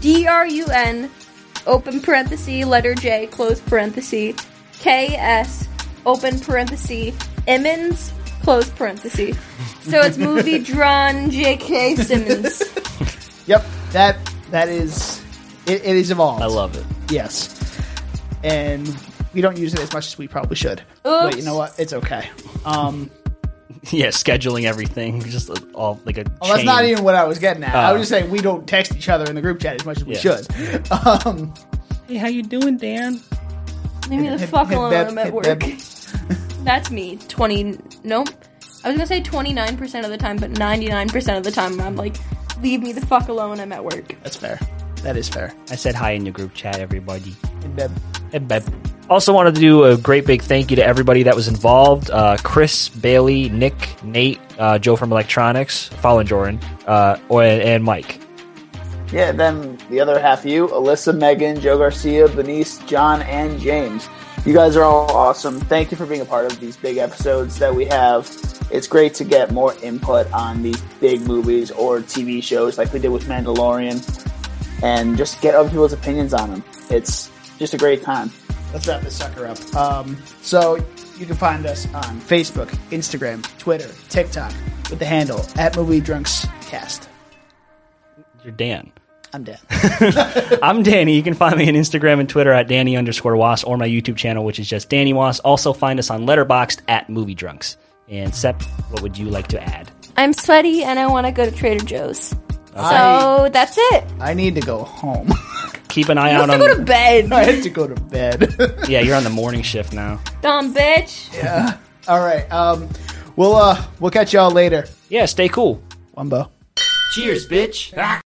D R U N open parenthesis letter J close parenthesis K S open parenthesis Emmons close parenthesis. So it's Movie Drawn J K Simmons. Yep, that that is it, it is evolved. I love it. Yes, and we don't use it as much as we probably should. Oops. But you know what, it's okay. um Yeah, scheduling everything, just all like a. Oh, chain. That's not even what I was getting at. Uh, I was just saying we don't text each other in the group chat as much as yes. we should. Um, hey, how you doing, Dan? Leave me the hit, fuck hit, alone. Hit, I'm at work. That's me. Twenty. Nope. I was gonna say twenty-nine percent of the time, but ninety-nine percent of the time, I'm like, leave me the fuck alone. I'm at work. That's fair. That is fair. I said hi in the group chat, everybody. And Beb. And Beb. Also wanted to do a great big thank you to everybody that was involved. Uh, Chris, Bailey, Nick, Nate, uh, Joe from Electronics, Fallon Jordan, uh, and Mike. Yeah, then the other half of you, Alyssa, Megan, Joe Garcia, Benice, John, and James. You guys are all awesome. Thank you for being a part of these big episodes that we have. It's great to get more input on these big movies or T V shows like we did with Mandalorian. And just get other people's opinions on them. It's just a great time. Let's wrap this sucker up. Um, so you can find us on Facebook, Instagram, Twitter, TikTok with the handle at Movie Drunks Cast. You're Dan. I'm Dan. I'm Danny. You can find me on Instagram and Twitter at Danny underscore Was or my YouTube channel, which is just Danny Was. Also find us on Letterboxd at Movie Drunks. And Sep, what would you like to add? I'm sweaty and I want to go to Trader Joe's. Okay. So that's it. I need to go home. Keep an eye you out on. I have to go to bed. I have to go to bed. Yeah, you're on the morning shift now. Dumb bitch. Yeah. All right. Um, we'll uh, we'll catch y'all later. Yeah. Stay cool, Wumbo. Cheers, bitch.